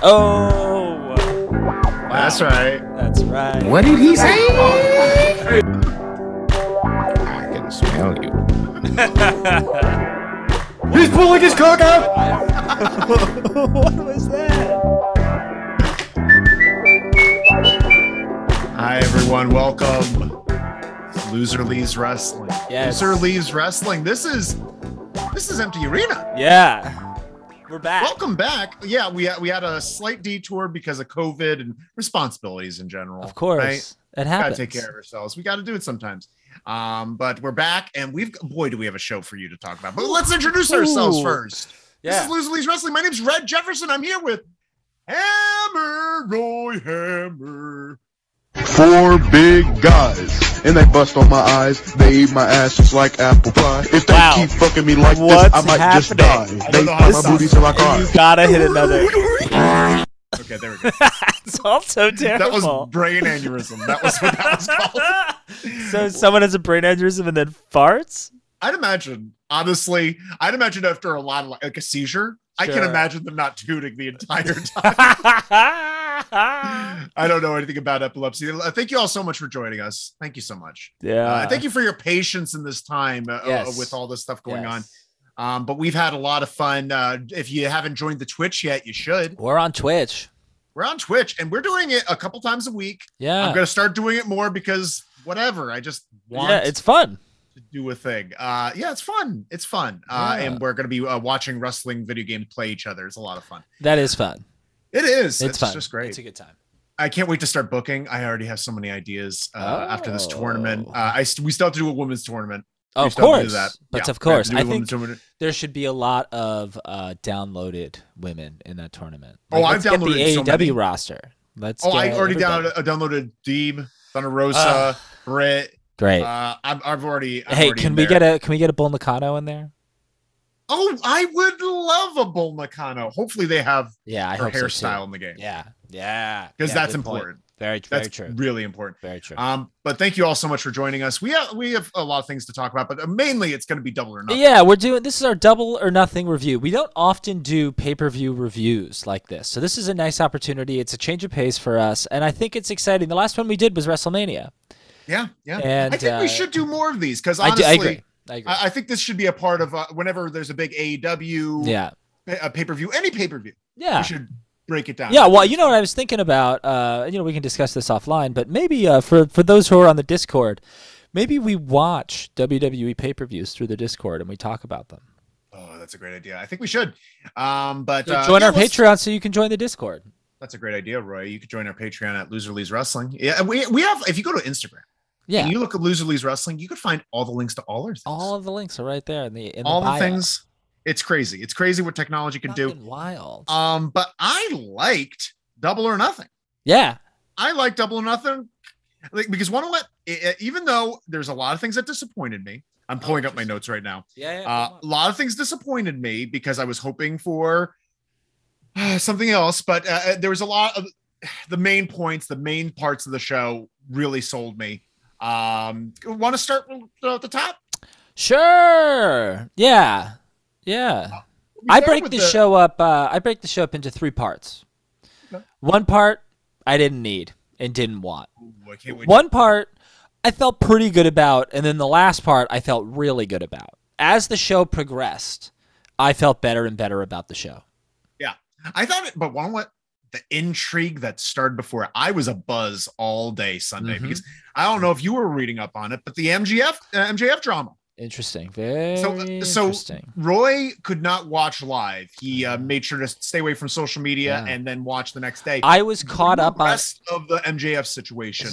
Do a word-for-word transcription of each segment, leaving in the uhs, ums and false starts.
Oh. Wow. That's right. That's right. What did he say? Hey. I can smell you. He's pulling his cock out. What was that? Hi everyone, welcome. Loser Leaves Wrestling. Yes. Loser Leaves Wrestling. This is this is Empty Arena. Yeah. We're back. Welcome back. Yeah, we had, we had a slight detour because of COVID and responsibilities in general. Of course. Right? It happens. We gotta take care of ourselves. We gotta do it sometimes. Um, but we're back and we've boy do we have a show for you to talk about. But let's introduce Ooh. ourselves first. Yeah. This is Loser Leaves Wrestling. My name's Red Jefferson. I'm here with Hammer Roy Hammer. Four big guys, and they bust on my eyes. They eat my ass just like apple pie. If they wow. keep fucking me like What's this, I might happening? just die. They tie my booty to my car. You gotta hit another. Okay, there we go. It's also terrible. That was brain aneurysm. That was what that was called. So someone has a brain aneurysm and then farts? I'd imagine, honestly, I'd imagine after a lot of, like, a seizure, sure. I can imagine them not tooting the entire time. I don't know anything about epilepsy. Thank you all so much for joining us. Thank you so much. Yeah. Uh, thank you for your patience in this time uh, yes. uh, with all this stuff going yes. on. Um, but we've had a lot of fun. Uh, if you haven't joined the Twitch yet, you should. We're on Twitch. We're on Twitch, and we're doing it a couple times a week. Yeah. I'm going to start doing it more because whatever. I just want yeah, it's fun. to do a thing. Uh, yeah, it's fun. It's fun. Uh, yeah. And we're going to be uh, watching wrestling video games play each other. It's a lot of fun. That is fun. It is. It's, it's just great. It's a good time. I can't wait to start booking. I already have so many ideas uh, oh. after this tournament. Uh, I st- we still have to do a women's tournament. Oh, of course. Do that. But yeah, of course. I think tournament. there should be a lot of uh, downloaded women in that tournament. Like, oh, I've downloaded the so A E W many. roster. Let's oh, I already down- downloaded Deeb, Thunder Rosa, uh, Britt. Great. Uh, I've, I've already. I'm hey, already can we there. get a can we get a Bull Nakano in there? Oh, I would love a Bull Nakano. Hopefully they have yeah, I her hope hairstyle so in the game. Yeah, yeah. Because yeah, that's important. Point. Very, that's very true. really important. Very true. Um, but thank you all so much for joining us. We have, we have a lot of things to talk about, but mainly it's going to be Double or Nothing. Yeah, we're doing, this is our Double or Nothing review. We don't often do pay-per-view reviews like this. So this is a nice opportunity. It's a change of pace for us. And I think it's exciting. The last one we did was WrestleMania. Yeah, yeah. And I think uh, we should do more of these because honestly, I, do, I agree. I, I think this should be a part of uh, whenever there's a big A E W, yeah, a pay-per-view, any pay-per-view. Yeah, we should break it down. Yeah, well, you know what I was thinking about. Uh, you know, we can discuss this offline, but maybe uh, for for those who are on the Discord, maybe we watch W W E pay-per-views through the Discord and we talk about them. Oh, that's a great idea. I think we should. Um, but so uh, join yeah, our let's... Patreon so you can join the Discord. That's a great idea, Roy. You can join our Patreon at Loser Leaves Wrestling. Yeah, we we have. If you go to Instagram. Yeah, and you look at Loser Leaves Wrestling, you could find all the links to all our things. All of the links are right there in the in all the, the things. It's crazy. It's crazy what technology can Nothing do. Wild. Um, but I liked Double or Nothing. Yeah, I liked Double or Nothing, like because one of what even though there's a lot of things that disappointed me. I'm pulling oh, up my notes right now. Yeah, yeah uh, a lot of things disappointed me because I was hoping for uh, something else, but uh, there was a lot of the main points, the main parts of the show really sold me. Um, want to start at the top? Sure. Yeah, yeah. Uh, I break the show up. Uh, I break the show up into three parts. Okay. One part I didn't need and didn't want. Ooh, I can't wait. One part I felt pretty good about, and then the last part I felt really good about. As the show progressed, I felt better and better about the show. Yeah, I thought it, but one what. the intrigue that started before. I was abuzz all day Sunday mm-hmm. because I don't know if you were reading up on it, but the M J F uh, M J F drama. Interesting. Very so, uh, so interesting. Roy could not watch live. He uh, made sure to stay away from social media yeah. and then watch the next day. I was caught up on the rest of the M J F situation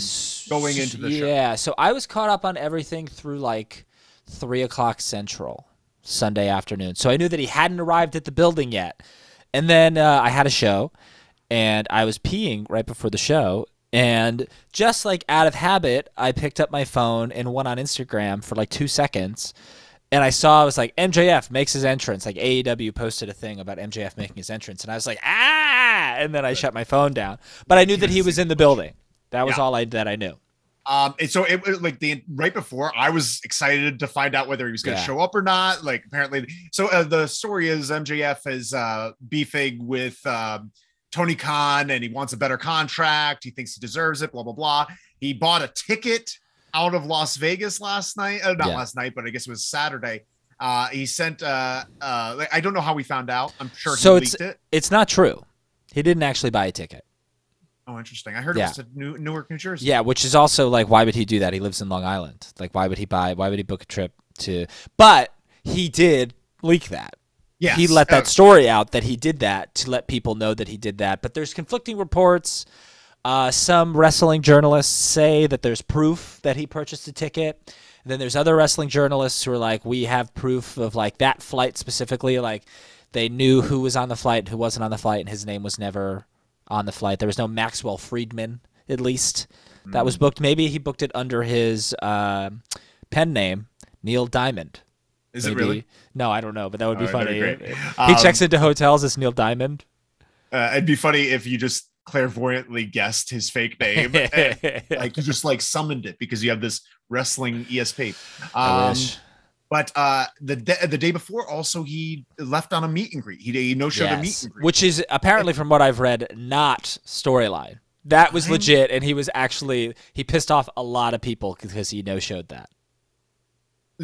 going into the yeah. show. Yeah. So I was caught up on everything through like three o'clock Central Sunday afternoon. So I knew that he hadn't arrived at the building yet. And then uh, I had a show. And I was peeing right before the show. And just like out of habit, I picked up my phone and went on Instagram for like two seconds. And I saw, I was like, M J F makes his entrance. Like A E W posted a thing about M J F making his entrance. And I was like, ah! And then I shut my phone down. But I knew that he was in the building. That was yeah. all I that I knew. Um, and so it was like the right before I was excited to find out whether he was going to yeah. show up or not. Like apparently. So uh, the story is M J F is uh, beefing with... Um, Tony Khan and he wants a better contract. He thinks he deserves it, blah, blah, blah. He bought a ticket out of Las Vegas last night. Uh, not yeah. last night, but I guess it was Saturday. Uh, he sent, uh, uh, I don't know how we found out. I'm sure so he leaked it. It's not true. He didn't actually buy a ticket. Oh, interesting. I heard yeah. it was to New- Newark, New Jersey. Yeah, which is also like, why would he do that? He lives in Long Island. Like, why would he buy, why would he book a trip to, but he did leak that. Yes. He let that story out that he did that to let people know that he did that. But there's conflicting reports. Uh, some wrestling journalists say that there's proof that he purchased a ticket. And then there's other wrestling journalists who are like, we have proof of like that flight specifically. Like they knew who was on the flight and who wasn't on the flight, and his name was never on the flight. There was no Maxwell Friedman, at least, mm. that was booked. Maybe he booked it under his uh, pen name, Neil Diamond. Is Maybe. It really? No, I don't know, but that would be right, funny. Be he um, checks into hotels as Neil Diamond. Uh, it'd be funny if you just clairvoyantly guessed his fake name. Like you just like summoned it because you have this wrestling E S P. Um, but uh, the de- the day before also, he left on a meet and greet. He, he no-showed yes. a meet and greet. Which is apparently, from what I've read, not storyline. That was legit, and he was actually, he pissed off a lot of people because he no-showed that.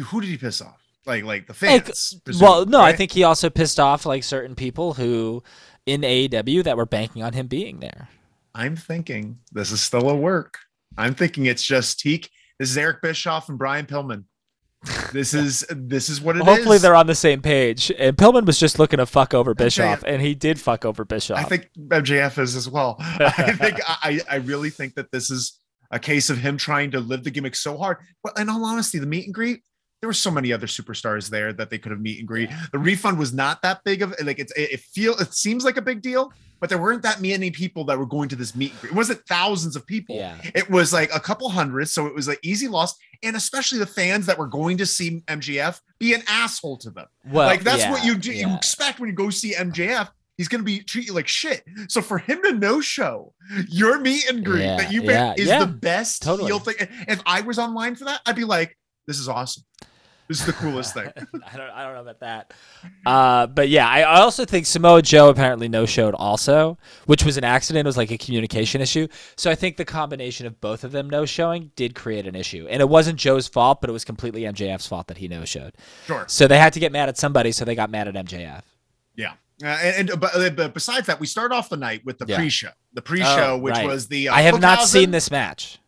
Who did he piss off? Like, like the fans. Like, well, no, right? I think he also pissed off like certain people who in A E W that were banking on him being there. I'm thinking this is still a work. I'm thinking it's just Teak. This is Eric Bischoff and Brian Pillman. This is this is what it Hopefully is. Hopefully they're on the same page. And Pillman was just looking to fuck over Bischoff, M J F. And he did fuck over Bischoff. I think M J F is as well. I think I, I really think that this is a case of him trying to live the gimmick so hard. Well, in all honesty, the meet and greet. There were so many other superstars there that they could have meet and greet. The refund was not that big of like it's it feel it seems like a big deal, but there weren't that many people that were going to this meet and greet. It wasn't thousands of people. Yeah. It was like a couple hundred, so it was an easy loss. And especially the fans that were going to see M J F be an asshole to them. Well, like that's yeah, what you do. Yeah. You expect when you go see M J F. He's going to be treated like shit. So for him to no-show your meet and greet yeah, that you made yeah, is yeah, the best totally. Heel thing. If I was online for that, I'd be like, this is awesome. This is the coolest thing. I don't, I don't know about that. Uh, but yeah, I also think Samoa Joe apparently no-showed also, which was an accident. It was like a communication issue. So I think the combination of both of them no-showing did create an issue. And it wasn't Joe's fault, but it was completely M J F's fault that he no-showed. Sure. So they had to get mad at somebody, so they got mad at M J F. Yeah. Uh, and, and but, but besides that, we start off the night with the yeah. pre-show. The pre-show, oh, which right. was the uh, I have not seen this match.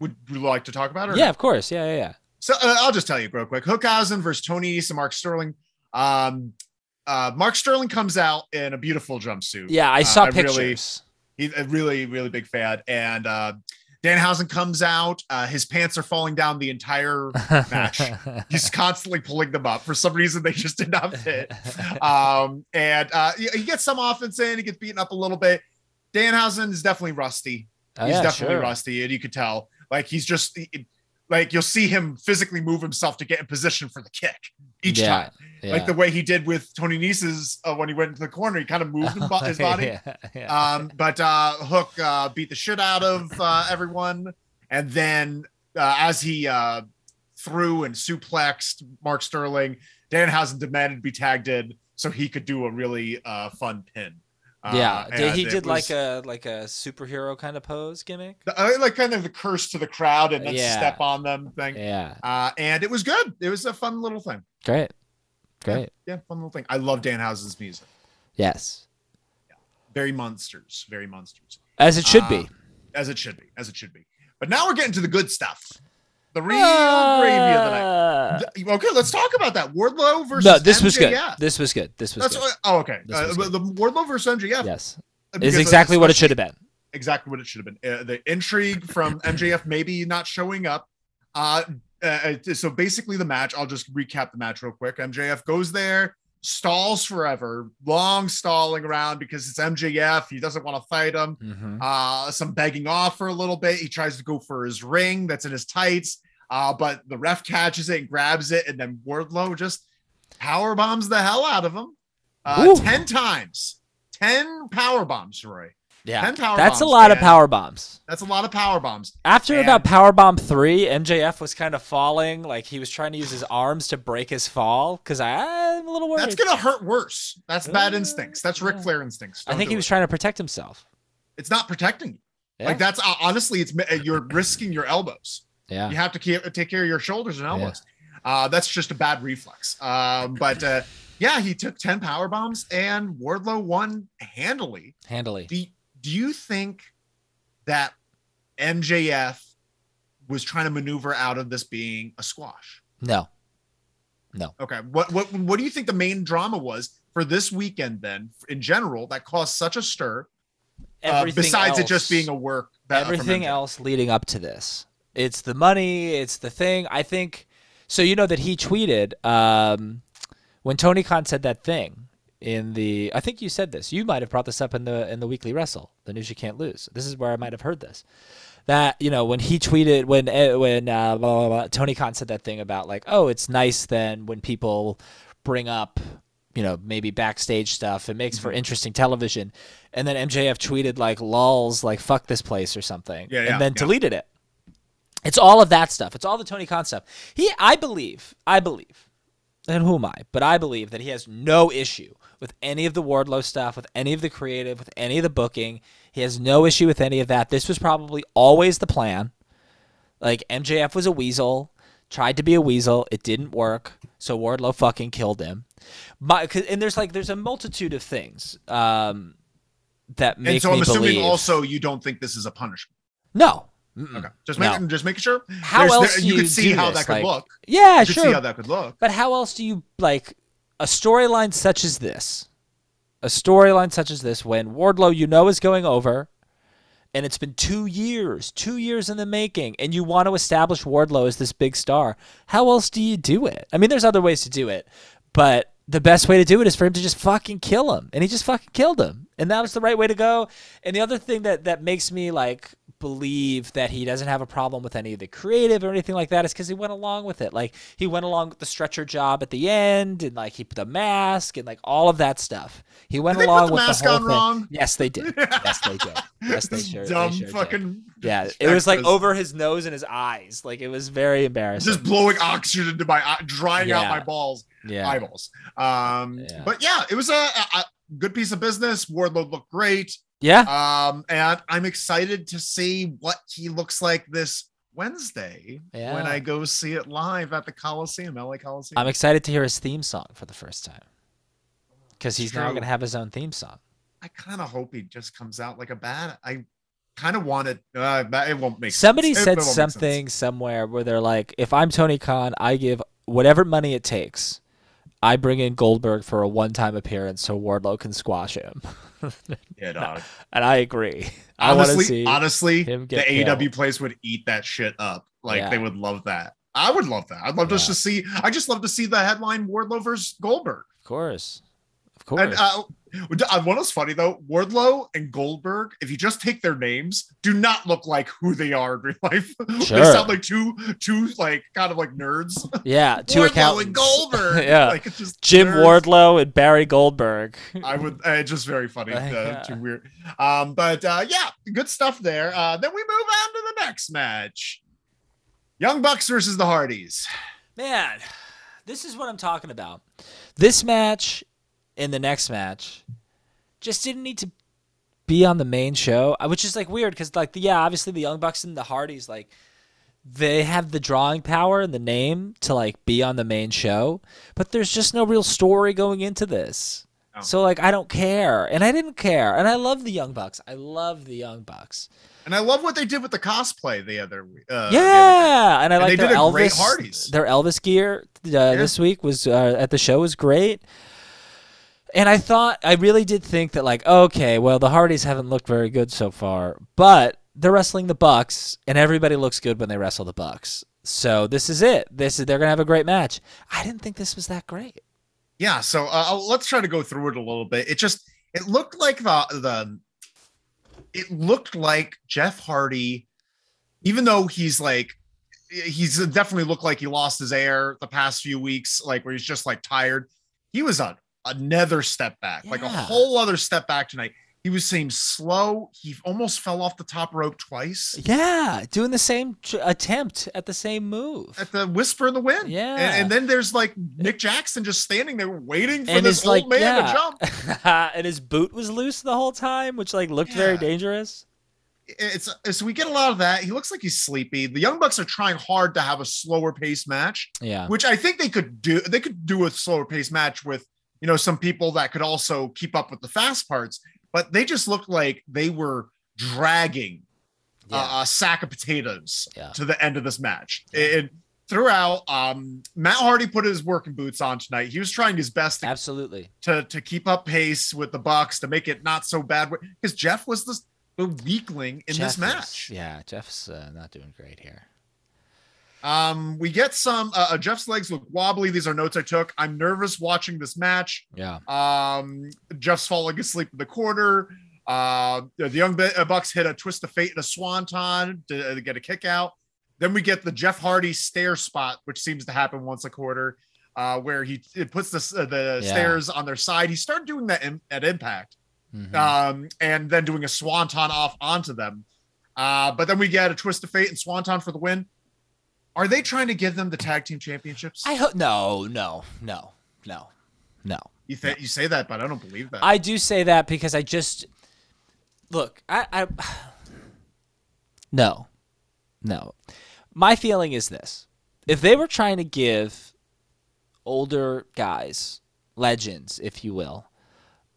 Would you like to talk about it? Or yeah, no? Of course. Yeah, yeah, yeah. So uh, I'll just tell you real quick. Hookhausen versus Tony Nese and Mark Sterling. Um, uh, Mark Sterling comes out in a beautiful jumpsuit. Yeah, I saw uh, pictures. Really, he's a really, really big fan. And uh, Danhausen comes out. Uh, his pants are falling down the entire match. He's constantly pulling them up. For some reason, they just did not fit. Um, and uh, he, he gets some offense in. He gets beaten up a little bit. Danhausen is definitely rusty. Oh, he's yeah, definitely sure. rusty, and you could tell. Like, he's just... It, Like you'll see him physically move himself to get in position for the kick each yeah, time. Yeah. Like the way he did with Tony Nese's uh, when he went into the corner, he kind of moved his body. yeah, yeah. Um, but uh, Hook uh, beat the shit out of uh, everyone. And then uh, as he uh, threw and suplexed Mark Sterling, Danhausen demanded to be tagged in so he could do a really uh, fun pin. Yeah, uh, he did was, like a like a superhero kind of pose gimmick, uh, like kind of the curse to the crowd and then yeah. step on them thing. Yeah, uh, and it was good. It was a fun little thing. Great, great. Yeah, yeah fun little thing. I love Danhausen's music. Yes, yeah. very monsters, very monsters. As it should uh, be. As it should be. As it should be. But now we're getting to the good stuff. The real uh, gravy of the night. Okay, let's talk about that. Wardlow versus no, this M J F. Was good. This was good. This was That's good. What, oh, okay. Uh, was good. The Wardlow versus M J F. Yes. Is exactly what it should have been. Exactly what it should have been. Uh, the intrigue from M J F maybe not showing up. Uh, uh, so basically the match, I'll just recap the match real quick. M J F goes there, stalls forever, long stalling around because it's M J F. He doesn't want to fight him. Mm-hmm. Uh, some begging off for a little bit. He tries to go for his ring that's in his tights. Uh, but the ref catches it and grabs it, and then Wardlow just power bombs the hell out of him uh, ten times, ten power bombs, Roy. Yeah, ten power that's bombs, a lot man. of power bombs. That's a lot of power bombs. After and about power bomb three, M J F was kind of falling, like he was trying to use his arms to break his fall. Because I'm a little worried. That's gonna hurt worse. That's uh, bad instincts. That's Ric Flair instincts. Don't I think he was it. trying to protect himself. It's not protecting you. Yeah. Like that's honestly, it's you're risking your elbows. Yeah, you have to keep, take care of your shoulders and elbows. Yeah. Uh, that's just a bad reflex. Um, but. Uh, Yeah, he took ten power bombs and Wardlow won handily. Handily. Do, do you think that M J F was trying to maneuver out of this being a squash? No. No. Okay. What what what do you think the main drama was for this weekend then in general that caused such a stir? Everything uh, besides else, it just being a work. That, everything uh, else leading up to this. It's the money. It's the thing. I think so. You know that he tweeted. Um, When Tony Khan said that thing in the, I think you said this. You might have brought this up in the in the Weekly Wrestle, the news you can't lose. This is where I might have heard this. That you know when he tweeted when when uh, blah, blah, blah, Tony Khan said that thing about like, oh, it's nice then when people bring up you know maybe backstage stuff. It makes for interesting television. And then M J F tweeted like lols like fuck this place or something, yeah, yeah, and then yeah. deleted it. It's all of that stuff. It's all the Tony Khan stuff. He, I believe, I believe. And who am I? But I believe that he has no issue with any of the Wardlow stuff, with any of the creative, with any of the booking. He has no issue with any of that. This was probably always the plan. Like, M J F was a weasel, tried to be a weasel. It didn't work. So Wardlow fucking killed him. My, and there's like, there's a multitude of things um, that make me believe. And so I'm assuming believe. also you don't think this is a punishment. No. Mm-mm. Okay, just making no. just making sure. How There's, else there, do you, you could see how this? that could like, look? Yeah, you sure. You could see how that could look. But how else do you like a storyline such as this? A storyline such as this, when Wardlow, you know, is going over, and it's been two years, two years in the making, and you want to establish Wardlow as this big star. How else do you do it? I mean, there's other ways to do it, but the best way to do it is for him to just fucking kill him, and he just fucking killed him, and that was the right way to go. And the other thing that that makes me like. believe that he doesn't have a problem with any of the creative or anything like that is because he went along with it. Like he went along with the stretcher job at the end and like he put the mask and like all of that stuff. He went did along they put the with mask the whole on thing. Wrong? Yes, they did. Yes, they did. Yes, they sure dumb they sure fucking. Did. Yeah, it was like over his nose and his eyes. Like it was very embarrassing. Just blowing oxygen to my eye, drying yeah. out my balls, yeah. eyeballs. Um, yeah. But yeah, it was a, a good piece of business. Wardlow looked great. Yeah. Um, and I'm excited to see what he looks like this Wednesday yeah. when I go see it live at the Coliseum, L A Coliseum. I'm excited to hear his theme song for the first time because he's True. now going to have his own theme song. I kind of hope he just comes out like a bad. I kind of want it. Uh, it won't make Somebody sense. Somebody said something somewhere where they're like, if I'm Tony Khan, I give whatever money it takes. I bring in Goldberg for a one-time appearance so Wardlow can squash him. Yeah, dog. And I agree. I honestly, see honestly, him get the killed. A E W place would eat that shit up. Like yeah. they would love that. I would love that. I'd love yeah. just to see. I just love to see the headline Wardlow versus Goldberg. Of course, of course. And uh, what was funny though, Wardlow and Goldberg, if you just take their names, do not look like who they are in real life. Sure. They sound like two, two like kind of like nerds. Yeah, two Wardlow accountants. and Goldberg. yeah, like it's just Jim nerds. Wardlow and Barry Goldberg. I would. Uh, just very funny. Uh, yeah. Too weird. Um, but uh, yeah, good stuff there. Uh, then we move on to the next match: Young Bucks versus the Hardys. Man, this is what I'm talking about. This match. In the next match, just didn't need to be on the main show, which is like weird because like the, yeah, obviously the Young Bucks and the Hardys like they have the drawing power and the name to like be on the main show, but there's just no real story going into this. Oh. So like I don't care, and I didn't care, and I love the Young Bucks. I love the Young Bucks, and I love what they did with the cosplay the other week. Uh, yeah, and I like their Elvis, their Elvis gear uh, yeah. this week was uh, at the show was great. And I thought, I really did think that like, okay, well, the Hardys haven't looked very good so far, but they're wrestling the Bucks, and everybody looks good when they wrestle the Bucks. So this is it. This is, they're going to have a great match. I didn't think this was that great. Yeah, so uh, let's try to go through it a little bit. It just, it looked like the, the it looked like Jeff Hardy, even though he's like, he's definitely looked like he lost his air the past few weeks, like where he's just like tired. He was on. Another step back, yeah. like a whole other step back tonight. He was same slow. He almost fell off the top rope twice. Yeah, doing the same tr- attempt at the same move. At the whisper of the wind. Yeah. And, and then there's like Nick Jackson just standing there waiting for and this old like, man yeah. to jump. And his boot was loose the whole time, which like looked yeah. very dangerous. It's so we get a lot of that. He looks like he's sleepy. The Young Bucks are trying hard to have a slower pace match. Yeah. Which I think they could do. They could do a slower pace match with, you know, some people that could also keep up with the fast parts. But they just looked like they were dragging yeah. a, a sack of potatoes yeah. to the end of this match. Yeah. It, it throughout, um, Matt Hardy put his working boots on tonight. He was trying his best to, absolutely to, to keep up pace with the Bucks to make it not so bad. Because Jeff was the, the weakling in Jeff this match. Is, yeah, Jeff's uh, not doing great here. Um, we get some, uh, Jeff's legs look wobbly. These are notes I took. I'm nervous watching this match. Yeah. Um, Jeff's falling asleep in the corner. Uh, the Young Bucks hit a twist of fate and a swanton to, to get a kick out. Then we get the Jeff Hardy stair spot, which seems to happen once a quarter, uh, where he it puts the, uh, the yeah. stairs on their side. He started doing that in, at Impact, mm-hmm. um, and then doing a swanton off onto them. Uh, but then we get a twist of fate and swanton for the win. Are they trying to give them the tag team championships? I hope no, no, no, no, no. You th- no. you say that, but I don't believe that. I do say that because I just look. I, I no, no. My feeling is this: if they were trying to give older guys, legends, if you will,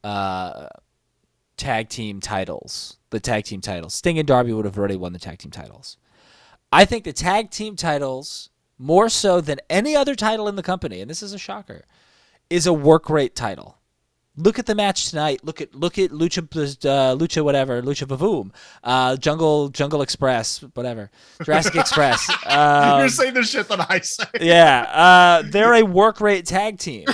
uh, tag team titles, the tag team titles, Sting and Darby would have already won the tag team titles. I think the tag team titles, more so than any other title in the company, and this is a shocker, is a work rate title. Look at the match tonight. Look at look at Lucha uh, Lucha whatever Lucha Vavoom, uh, Jungle Jungle Express whatever Jurassic Express. Um, You're saying the shit that I say. Yeah, uh, they're a work rate tag team.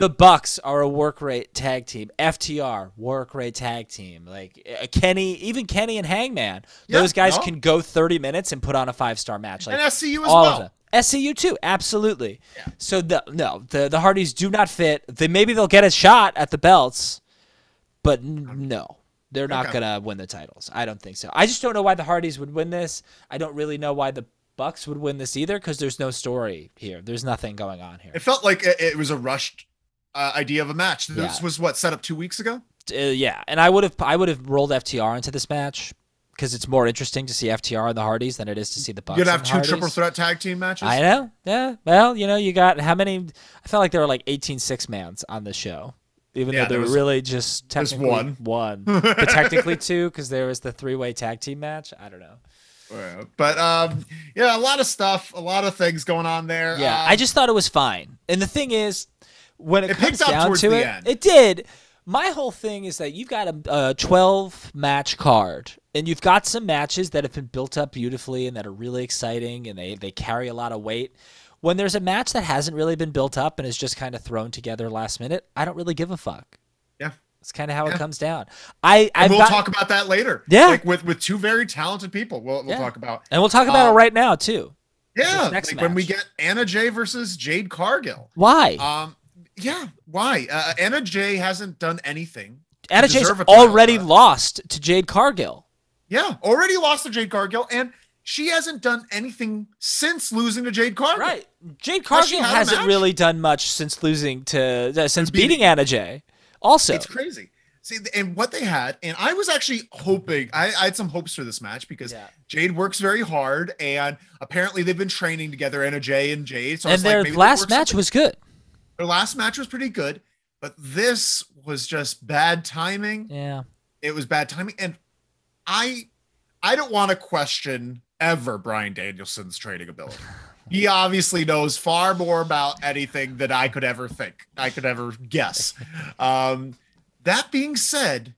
The Bucks are a work rate tag team. F T R work rate tag team. Like uh, Kenny, even Kenny and Hangman, yeah, those guys no. can go thirty minutes and put on a five star match. Like, and S C U as all well. Of them. S C U too, absolutely. Yeah. So the, no, the the Hardys do not fit. They maybe they'll get a shot at the belts, but n- no, they're okay. not gonna win the titles. I don't think so. I just don't know why the Hardys would win this. I don't really know why the Bucks would win this either, because there's no story here. There's nothing going on here. It felt like it, it was a rushed uh, idea of a match. This yeah. was what set up two weeks ago. Uh, yeah, and I would have I would have rolled F T R into this match, because it's more interesting to see F T R and the Hardys than it is to see the Bucks. You'd have two Hardys. Triple threat tag team matches? I know. Yeah. Well, you know, you got how many? I felt like there were like eighteen six-mans on the show, even yeah, though there were really just technically one. one. But technically two, because there was the three-way tag team match. I don't know. Yeah. But, um, yeah, a lot of stuff, a lot of things going on there. Yeah, um, I just thought it was fine. And the thing is, when it, it comes down towards to the it, end. It did. My whole thing is that you've got a twelve-match card, and you've got some matches that have been built up beautifully and that are really exciting, and they, they carry a lot of weight. When there's a match that hasn't really been built up and is just kind of thrown together last minute, I don't really give a fuck. Yeah. It's kind of how yeah. it comes down. I and we'll got, talk about that later. Yeah. Like with, with two very talented people we'll, we'll yeah. talk about. And we'll talk about um, it right now, too. Yeah. Next like match. When we get Anna Jay versus Jade Cargill. Why? Um. Yeah, why? Uh, Anna Jay hasn't done anything. Anna Jay's already lost to Jade Cargill. Yeah, already lost to Jade Cargill, and she hasn't done anything since losing to Jade Cargill. Right. Jade Cargill hasn't really done much since losing to uh, since beating Anna Jay. Also, it's crazy. See, and what they had, and I was actually hoping, I, I had some hopes for this match because yeah. Jade works very hard, and apparently they've been training together, Anna Jay and Jade. So and I was their like, maybe last match was good. Their last match was pretty good, but this was just bad timing. Yeah. It was bad timing. And I I don't want to question ever Bryan Danielson's trading ability. He obviously knows far more about anything than I could ever think, I could ever guess. Um, that being said,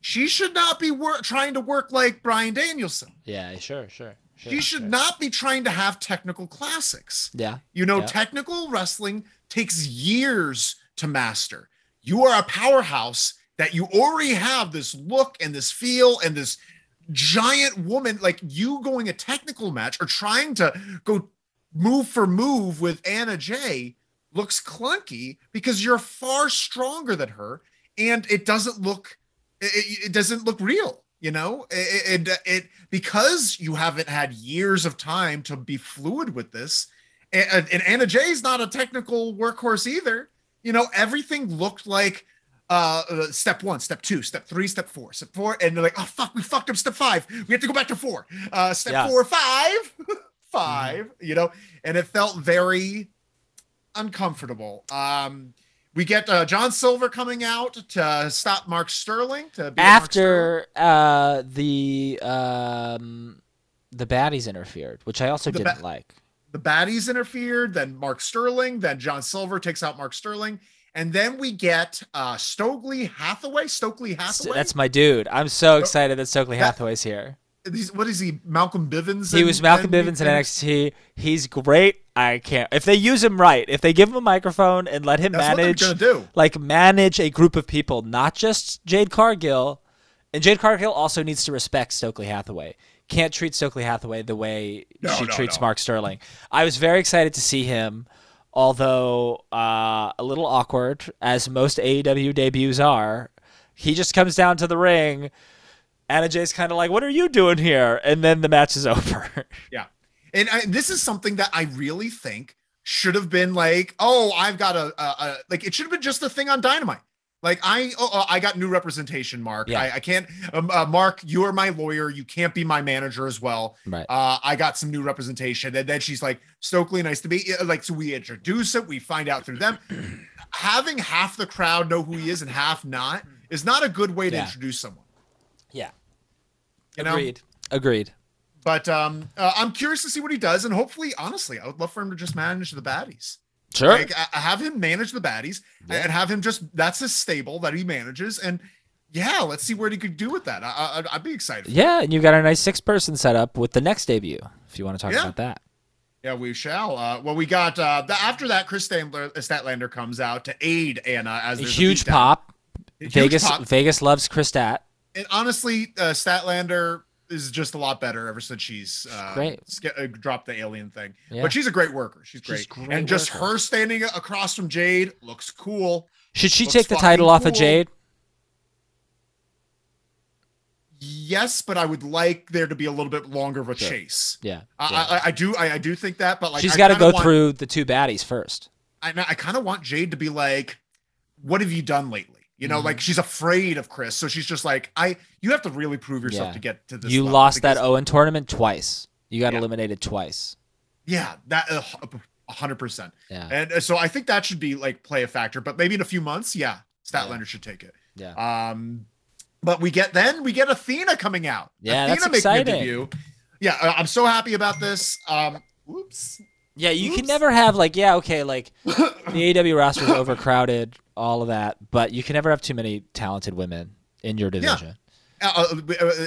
she should not be wor- trying to work like Bryan Danielson. Yeah, sure, sure. Sure, she should sure. not be trying to have technical classics. Yeah. You know, yeah. technical wrestling takes years to master. You are a powerhouse that you already have this look and this feel and this giant woman. Like you going a technical match or trying to go move for move with Anna Jay looks clunky because you're far stronger than her and it doesn't look it, it doesn't look real. You know, it, it, it, because you haven't had years of time to be fluid with this, and, and Anna Jay's not a technical workhorse either. You know, everything looked like uh, step one, step two, step three, step four, step four. And they're like, oh, fuck, we fucked up step five. We have to go back to four, uh, step yeah. four, five, five, mm-hmm. you know, and it felt very uncomfortable. Um, We get uh, John Silver coming out to stop Mark Sterling. To beat after Mark Sterling. Uh, the um, the baddies interfered, which I also the didn't ba- like. The baddies interfered, then Mark Sterling, then John Silver takes out Mark Sterling, and then we get uh, Stokely Hathaway. Stokely Hathaway. That's my dude. I'm so excited that Stokely that, Hathaway's here. What is he? Malcolm Bivens. He and, was Malcolm and, Bivens in N X T. He's great. I can't. If they use him right, if they give him a microphone and let him that's manage, what they're gonna do. Like manage a group of people, not just Jade Cargill. And Jade Cargill also needs to respect Stokely Hathaway. Can't treat Stokely Hathaway the way no, she no, treats no. Mark Sterling. I was very excited to see him, although uh, a little awkward, as most A E W debuts are. He just comes down to the ring. Anna Jay's kind of like, what are you doing here? And then the match is over. Yeah. And I, this is something that I really think should have been like, oh, I've got a, a, a like, it should have been just a thing on Dynamite. Like I, oh, I got new representation, Mark. Yeah. I, I can't, um, uh, Mark, you are my lawyer. You can't be my manager as well. Right. Uh, I got some new representation. And then she's like, Stokely, nice to meet you. Like, so we introduce it. We find out through them. Having half the crowd know who he is and half not is not a good way to yeah. introduce someone. Yeah. You Agreed. Know? Agreed. But um, uh, I'm curious to see what he does. And hopefully, honestly, I would love for him to just manage the baddies. Sure. Like, I have him manage the baddies yeah. and have him just, that's his stable that he manages. And yeah, let's see what he could do with that. I, I, I'd be excited. Yeah. And you've got a nice six person setup with the next debut, if you want to talk yeah. about that. Yeah, we shall. Uh, well, we got, uh, the, after that, Chris Statlander comes out to aid Anna as a huge pop. Huge Vegas, pop. Vegas loves Chris Stat. And honestly, uh, Statlander is just a lot better ever since she's uh, great. Sca- uh, dropped the alien thing. Yeah. But she's a great worker. She's great. She's great and worker. Just her standing across from Jade looks cool. Should she looks take the title cool. off of Jade? Yes, but I would like there to be a little bit longer of a sure. chase. Yeah, I, yeah. I, I do. I, I do think that. But like, she's got to go want, through the two baddies first. I, I kind of want Jade to be like, "What have you done lately?" You know, mm-hmm. like she's afraid of Chris. So she's just like, I, you have to really prove yourself yeah. to get to this. You lost that Owen tournament twice. You got yeah. eliminated twice. Yeah, that uh, one hundred percent. Yeah. And so I think that should be like play a factor, but maybe in a few months, yeah, Statlander yeah. should take it. Yeah. Um, But we get then we get Athena coming out. Yeah, Athena that's exciting. A debut. Yeah, I'm so happy about this. Um, Oops. Yeah, you Oops. Can never have like, yeah, okay, like the A E W roster is overcrowded, all of that, but you can never have too many talented women in your division. Yeah. Uh,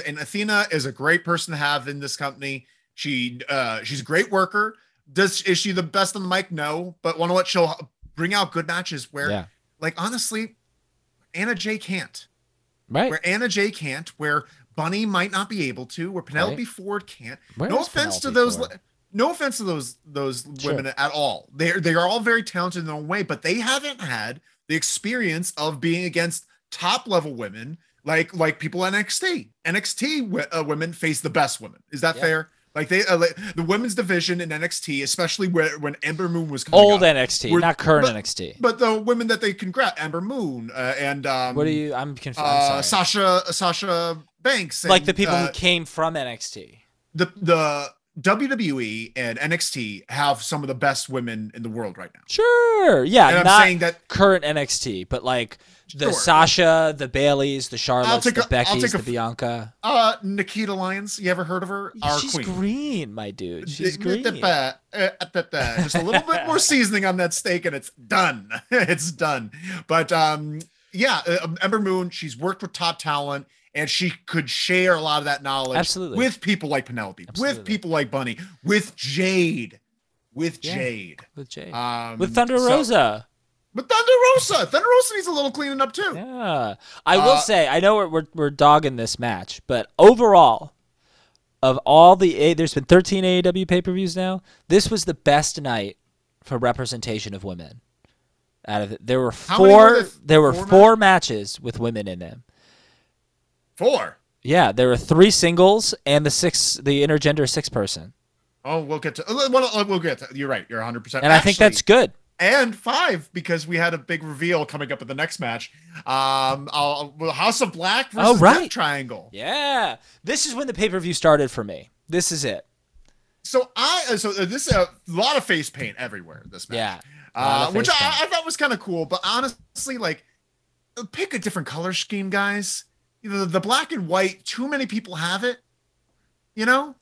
and Athena is a great person to have in this company. She uh, she's a great worker. Does is she the best on the mic? No, but one of what she'll bring out good matches where, yeah. like honestly, Anna Jay can't. Right. Where Anna Jay can't. Where Bunny might not be able to. Where Penelope right. Ford can't. Where no offense Penelope to those. Ford? No offense to those those sure. women at all. They they are all very talented in their own way, but they haven't had the experience of being against top level women like like people in N X T. N X T w- uh, women face the best women. Is that yeah. fair? Like they uh, like, the women's division in N X T, especially where, when Ember Moon was coming old up, N X T, were, not current but, N X T. But the women that they congrat Ember Moon uh, and um, what are you? I'm confused. Uh, I'm Sasha uh, Sasha Banks, and, like the people uh, who came from N X T. The the. W W E and N X T have some of the best women in the world right now. Sure. Yeah. And I'm not saying that current N X T, but like the sure. Sasha, the Baileys, the Charlottes, the a, Beckys, a, the Bianca. Uh, Nikita Lyons. You ever heard of her? Our She's queen. green, my dude. She's green. Just a little bit more seasoning on that steak and it's done. It's done. But um, yeah, Ember Moon, she's worked with top talent. And she could share a lot of that knowledge Absolutely. With people like Penelope, Absolutely. With people like Bunny, with Jade, with yeah, Jade, with Jade, um, with Thunder Rosa, so, with Thunder Rosa. Thunder Rosa needs a little cleaning up too. Yeah, I uh, will say, I know we're, we're we're dogging this match, but overall, of all the a, there's been thirteen A E W pay-per-views now. This was the best night for representation of women. Out of it, there were four. Were there? There were four, four matches with women in them. Four. Yeah, there were three singles and the six, the intergender six person. Oh, we'll get to. We'll, we'll get to. You're right. You're one hundred percent. And actually, I think that's good. And five, because we had a big reveal coming up at the next match. Um, I'll, House of Black versus oh, right. Death Triangle. Yeah, this is when the pay per view started for me. This is it. So I so this is a lot of face paint everywhere. This match, yeah, uh, which I, I thought was kind of cool. But honestly, like, pick a different color scheme, guys. The, the black and white, too many people have it, you know?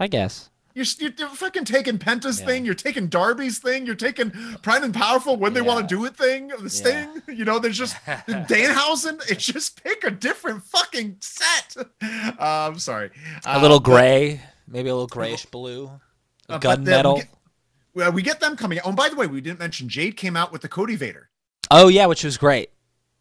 I guess. You're, you're, you're fucking taking Penta's yeah. thing. You're taking Darby's thing. You're taking Prime and Powerful when they yeah. want to do it thing. The yeah. Sting. You know, there's just Danhausen. It's just pick a different fucking set. Uh, I'm sorry. Uh, a little gray. But, maybe a little grayish blue. Uh, Gunmetal. We, we get them coming out. Oh, and by the way, we didn't mention Jade came out with the Cody Vader. Oh, yeah, which was great.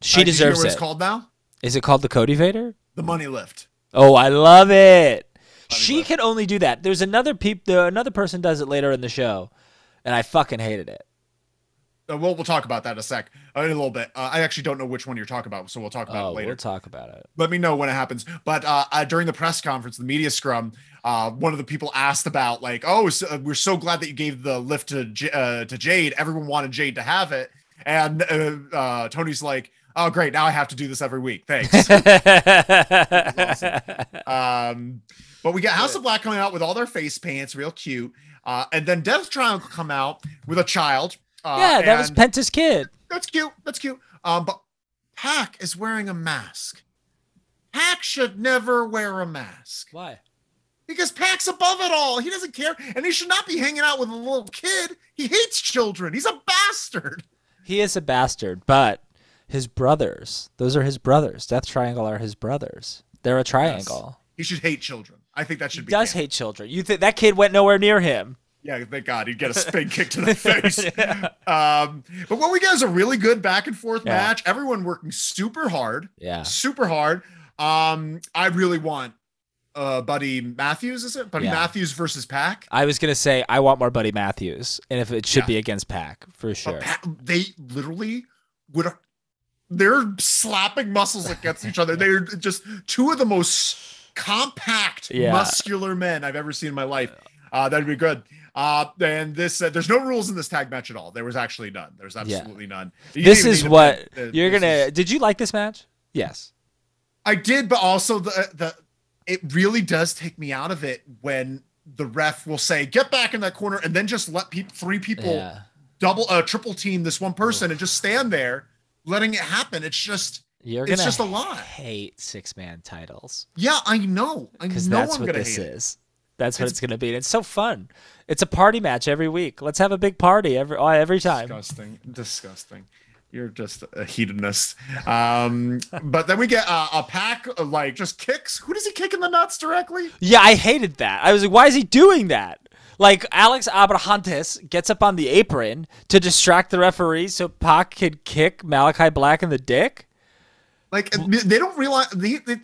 She uh, deserves it. Do you know what it's called now? Is it called the Cody Vader? The Money Lift. Oh, I love it. Money she lift. Can only do that. There's another peep. There, another person does it later in the show, and I fucking hated it. Uh, we'll we'll talk about that in a sec, uh, in a little bit. Uh, I actually don't know which one you're talking about, so we'll talk about oh, it later. We'll talk about it. Let me know when it happens. But uh, uh, during the press conference, the media scrum, uh, one of the people asked about like, oh, so, uh, we're so glad that you gave the lift to J- uh, to Jade. Everyone wanted Jade to have it, and uh, uh, Tony's like, oh, great. Now I have to do this every week. Thanks. Awesome. Um, but we got House of Black coming out with all their face paints, real cute. Uh, and then Death Triangle come out with a child. Uh, yeah, that was Penta's kid. That's cute. That's cute. Um, but Pac is wearing a mask. Pac should never wear a mask. Why? Because Pac's above it all. He doesn't care. And he should not be hanging out with a little kid. He hates children. He's a bastard. He is a bastard, but... his brothers. Those are his brothers. Death Triangle are his brothers. They're a triangle. Yes. He should hate children. I think that should he be. He does canon. Hate children. You think that kid went nowhere near him? Yeah, thank God. He'd get a spin kick to the face. Yeah. Um, but what we got is a really good back and forth yeah. match. Everyone working super hard. Yeah. Super hard. Um, I really want uh, Buddy Matthews, is it? Buddy yeah. Matthews versus Pac. I was going to say, I want more Buddy Matthews. And if it should yeah. be against Pac, for sure. Pac, they literally would. They're slapping muscles against each other. They're just two of the most compact, yeah. muscular men I've ever seen in my life. Uh, that'd be good. Uh, and this, uh, there's no rules in this tag match at all. There was actually none. There's absolutely yeah. none. You this is what uh, you're gonna. Is, did you like this match? Yes, I did. But also the the it really does take me out of it when the ref will say, "Get back in that corner," and then just let pe- three people yeah. double, uh, triple team this one person Oof. and just stand there. Letting it happen. It's just You're it's just a lot. Hate six man titles. Yeah, I know. I know that's I'm what gonna this hate is. It. That's what it's, it's gonna be. And it's so fun. It's a party match every week. Let's have a big party every every time. Disgusting. Disgusting. You're just a hedonist. Um, but then we get uh, a Pac of, like, just kicks. Who does he kick in the nuts directly? Yeah, I hated that. I was like, why is he doing that? Like, Alex Abrahantes gets up on the apron to distract the referee so Pac could kick Malachi Black in the dick. Like, they don't realize they, they,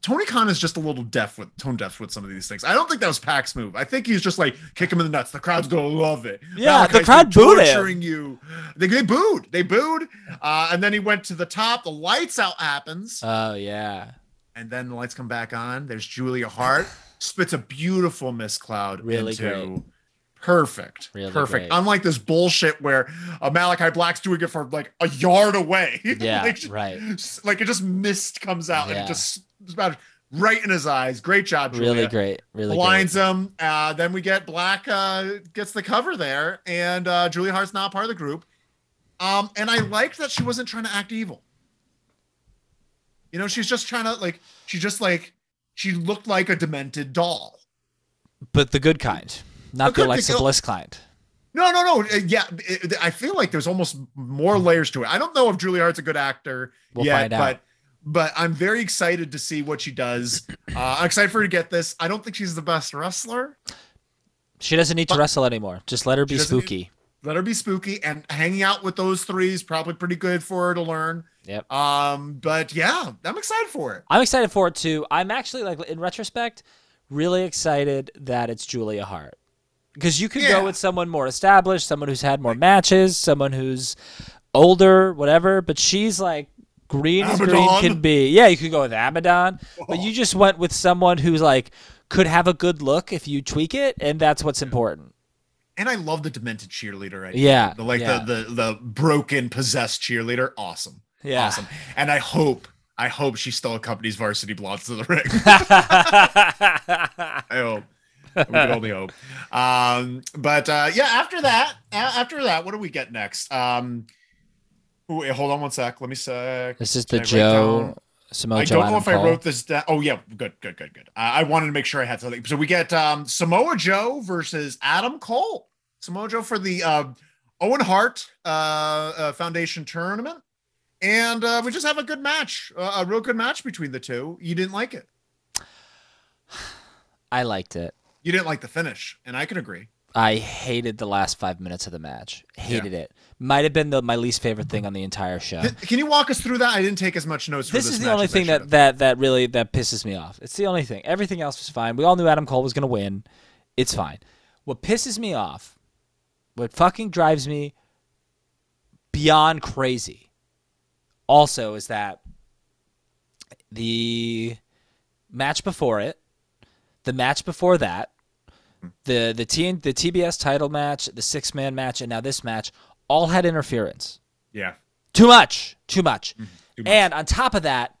Tony Khan is just a little deaf with tone deaf with some of these things. I don't think that was Pac's move. I think he's just like, kick him in the nuts. The crowd's gonna love it. Yeah, Malachi's the crowd booed torturing him. You. They, they booed. They booed. Uh, and then he went to the top. The lights out happens. Oh yeah. And then the lights come back on. There's Julia Hart. Spits a beautiful Miss Cloud really into great. perfect, really perfect. Great. Unlike this bullshit where uh, Malachi Black's doing it from like a yard away. Yeah, like, right. Like it just mist comes out yeah. and it just about right in his eyes. Great job, Julia. Really great, really blinds great. him. Uh, then we get Black uh, gets the cover there, and uh, Julia Hart's not part of the group. Um, and I liked that she wasn't trying to act evil. You know, she's just trying to like she just like. She looked like a demented doll. But the good kind, not the Alexa Bliss kind. No, no, no. Yeah, it, I feel like there's almost more layers to it. I don't know if Julia Hart's a good actor we'll yet, find out. but but I'm very excited to see what she does. Uh, I'm excited for her to get this. I don't think she's the best wrestler. She doesn't need to wrestle anymore. Just let her be spooky. Need, let her be spooky and hanging out with those three is probably pretty good for her to learn. Yep. Um, but yeah, I'm excited for it. I'm excited for it too. I'm actually like in retrospect, really excited that it's Julia Hart because you could yeah. go with someone more established, someone who's had more matches, someone who's older, whatever. But she's like green as green can be. Yeah, you could go with Abaddon, oh. but you just went with someone who's like could have a good look if you tweak it, and that's what's important. And I love the demented cheerleader idea. Yeah, the, like yeah. the the the broken possessed cheerleader. Awesome. Yeah, awesome. And I hope. I hope she still accompanies Varsity Blondes to the ring. I hope. We can only hope. Um, but uh, yeah, after that, after that, what do we get next? Um, wait, hold on one sec. Let me sec. This is the Joe Samoa Joe. I don't know if I wrote this down. Oh yeah, good, good, good, good. Uh, I wanted to make sure I had something. So we get um, Samoa Joe versus Adam Cole. Samoa Joe for the uh, Owen Hart uh, uh, Foundation tournament. And uh, we just have a good match, uh, a real good match between the two. You didn't like it. I liked it. You didn't like the finish, and I can agree. I hated the last five minutes of the match. Hated yeah. it. Might have been the, my least favorite thing on the entire show. Can, can you walk us through that? I didn't take as much notes for this. This is the only thing that, that, that really that pisses me off. It's the only thing. Everything else was fine. We all knew Adam Cole was going to win. It's fine. What pisses me off, what fucking drives me beyond crazy, also is that the match before it, the match before that, the the T the T B S title match, the six man match, and now this match all had interference. Yeah, too much, too much. Mm-hmm. Too much. And on top of that,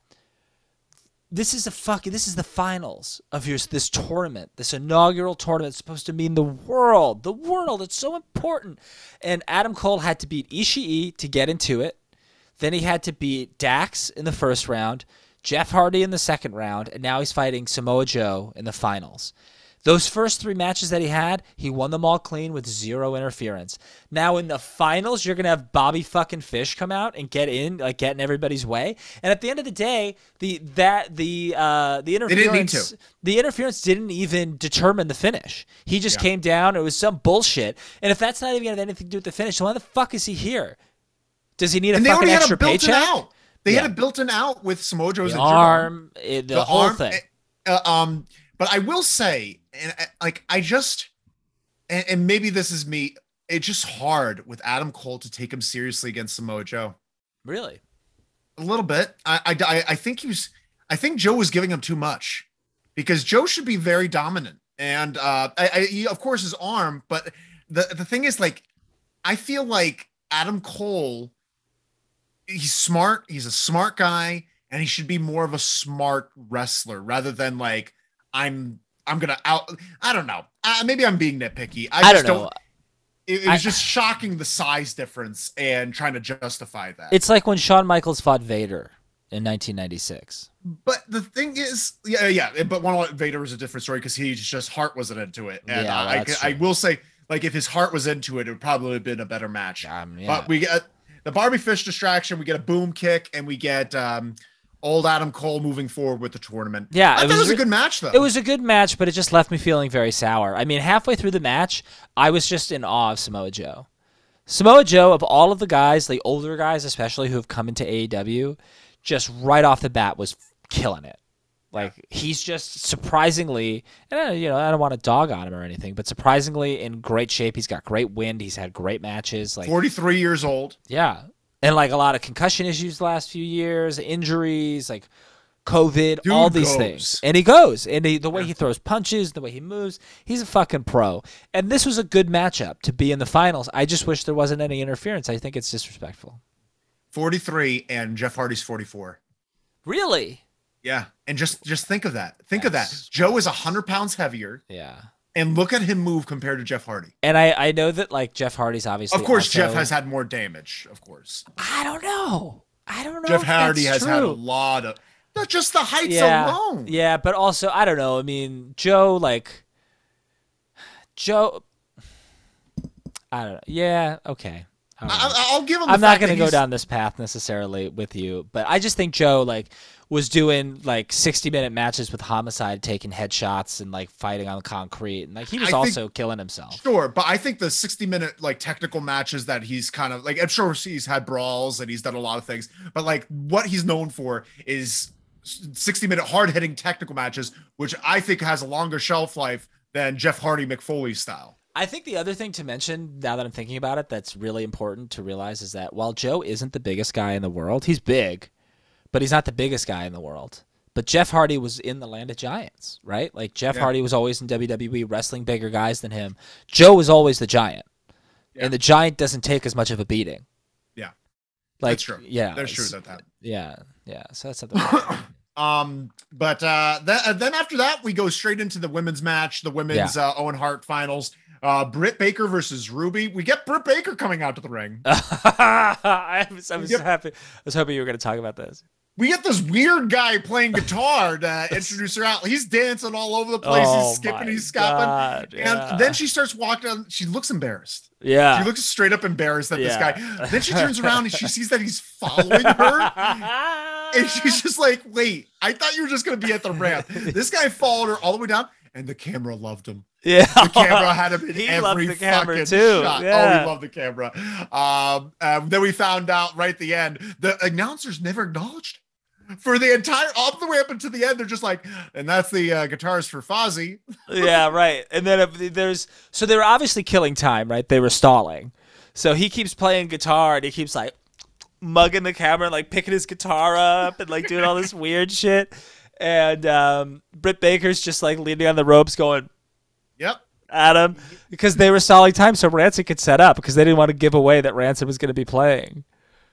this is a fucking this is the finals of your this tournament, this inaugural tournament. It's supposed to mean the world, the world. It's so important. And Adam Cole had to beat Ishii to get into it. Then he had to beat Dax in the first round, Jeff Hardy in the second round, and now he's fighting Samoa Joe in the finals. Those first three matches that he had, he won them all clean with zero interference. Now in the finals, you're going to have Bobby fucking Fish come out and get in, like get in everybody's way. And at the end of the day, the that the uh, the interference the interference didn't even determine the finish. He just yeah. came down. It was some bullshit. And if that's not even going to have anything to do with the finish, so why the fuck is he here? Does he need a and fucking extra paycheck? They already had a built-in out. They yeah. had a built-in out with Samoa Joe's the arm, it, the, the whole arm, thing. Uh, um, but I will say, and like I just, and, and maybe this is me. It's just hard with Adam Cole to take him seriously against Samoa Joe. Really? A little bit. I, I, I think he was. I think Joe was giving him too much, because Joe should be very dominant, and uh, I, I he, of course his arm. But the the thing is, like, I feel like Adam Cole. He's smart. He's a smart guy, and he should be more of a smart wrestler rather than like I'm. I'm gonna out. I don't know. Uh, maybe I'm being nitpicky. I, I just don't know. Don't, it, it was I, just shocking, the size difference and trying to justify that. It's like when Shawn Michaels fought Vader in nineteen ninety-six. But the thing is, yeah, yeah. But one Vader was a different story because he just heart wasn't into it, and yeah, uh, I, I will say, like if his heart was into it, it would probably have been a better match. Um, yeah. But we get. Uh, The Barbie Fish distraction, we get a boom kick, and we get um, old Adam Cole moving forward with the tournament. Yeah, I thought it was, it was a good match, though. It was a good match, but it just left me feeling very sour. I mean, halfway through the match, I was just in awe of Samoa Joe. Samoa Joe, of all of the guys, the older guys especially, who have come into A E W, just right off the bat was killing it. Like, yeah. he's just surprisingly, and I, you know, I don't want to dog on him or anything, but surprisingly in great shape. He's got great wind. He's had great matches. Like forty-three years old. Yeah. And like a lot of concussion issues the last few years, injuries, like COVID, Dude all these goes. things. And he goes. And he, the way yeah. he throws punches, the way he moves, he's a fucking pro. And this was a good matchup to be in the finals. I just wish there wasn't any interference. I think it's disrespectful. forty-three and Jeff Hardy's forty-four. Really? Yeah. And just just think of that. Think yes. of that. Joe is one hundred pounds heavier. Yeah. And look at him move compared to Jeff Hardy. And I, I know that, like, Jeff Hardy's obviously Of course, also... Jeff has had more damage, of course. I don't know. I don't know Jeff if Hardy that's has true. had a lot of... Not just the heights yeah. alone. Yeah, but also, I don't know. I mean, Joe, like... Joe... I don't know. Yeah, okay. I don't know. I, I'll give him the I'm not going to go down this path necessarily with you, but I just think Joe, like... was doing like sixty minute matches with Homicide, taking headshots and like fighting on concrete. And like, he was think, also killing himself. Sure. But I think the sixty minute like technical matches that he's kind of like, I'm sure he's had brawls and he's done a lot of things, but like what he's known for is sixty minute hard hitting technical matches, which I think has a longer shelf life than Jeff Hardy McFoley style. I think the other thing to mention, now that I'm thinking about it, that's really important to realize is that while Joe isn't the biggest guy in the world, he's big. but he's not the biggest guy in the world. But Jeff Hardy was in the land of giants, right? Like Jeff yeah. Hardy was always in W W E wrestling bigger guys than him. Joe was always the giant, yeah. and the giant doesn't take as much of a beating. Yeah, like that's true. Yeah, that's true about that. Yeah, yeah. So that's something. Um, but uh, that, then after that, we go straight into the women's match, the women's yeah. uh, Owen Hart finals. Uh, Britt Baker versus Ruby. We get Britt Baker coming out to the ring. I was, I was get, so happy. I was hoping you were going to talk about this. We get this weird guy playing guitar to introduce her out. He's dancing all over the place. Oh, he's skipping. He's scopping. God, yeah. And then she starts walking down. She looks embarrassed. Yeah. She looks straight up embarrassed at yeah. this guy. Then she turns around and she sees that he's following her. And she's just like, wait, I thought you were just going to be at the ramp. This guy followed her all the way down. And the camera loved him. Yeah, the camera had him in he every loved the fucking too. Shot. Yeah. Oh, he loved the camera. Um, um, then we found out right at the end, the announcers never acknowledged for the entire all the way up until the end. They're just like, and that's the uh, guitarist for Fozzy. Yeah, right. And then uh, there's so they were obviously killing time, right? They were stalling. So he keeps playing guitar and he keeps like mugging the camera, like picking his guitar up and like doing all this weird shit. And um, Britt Baker's just like leaning on the ropes going, yep, at him because they were stalling time so Rancid could set up because they didn't want to give away that Rancid was going to be playing.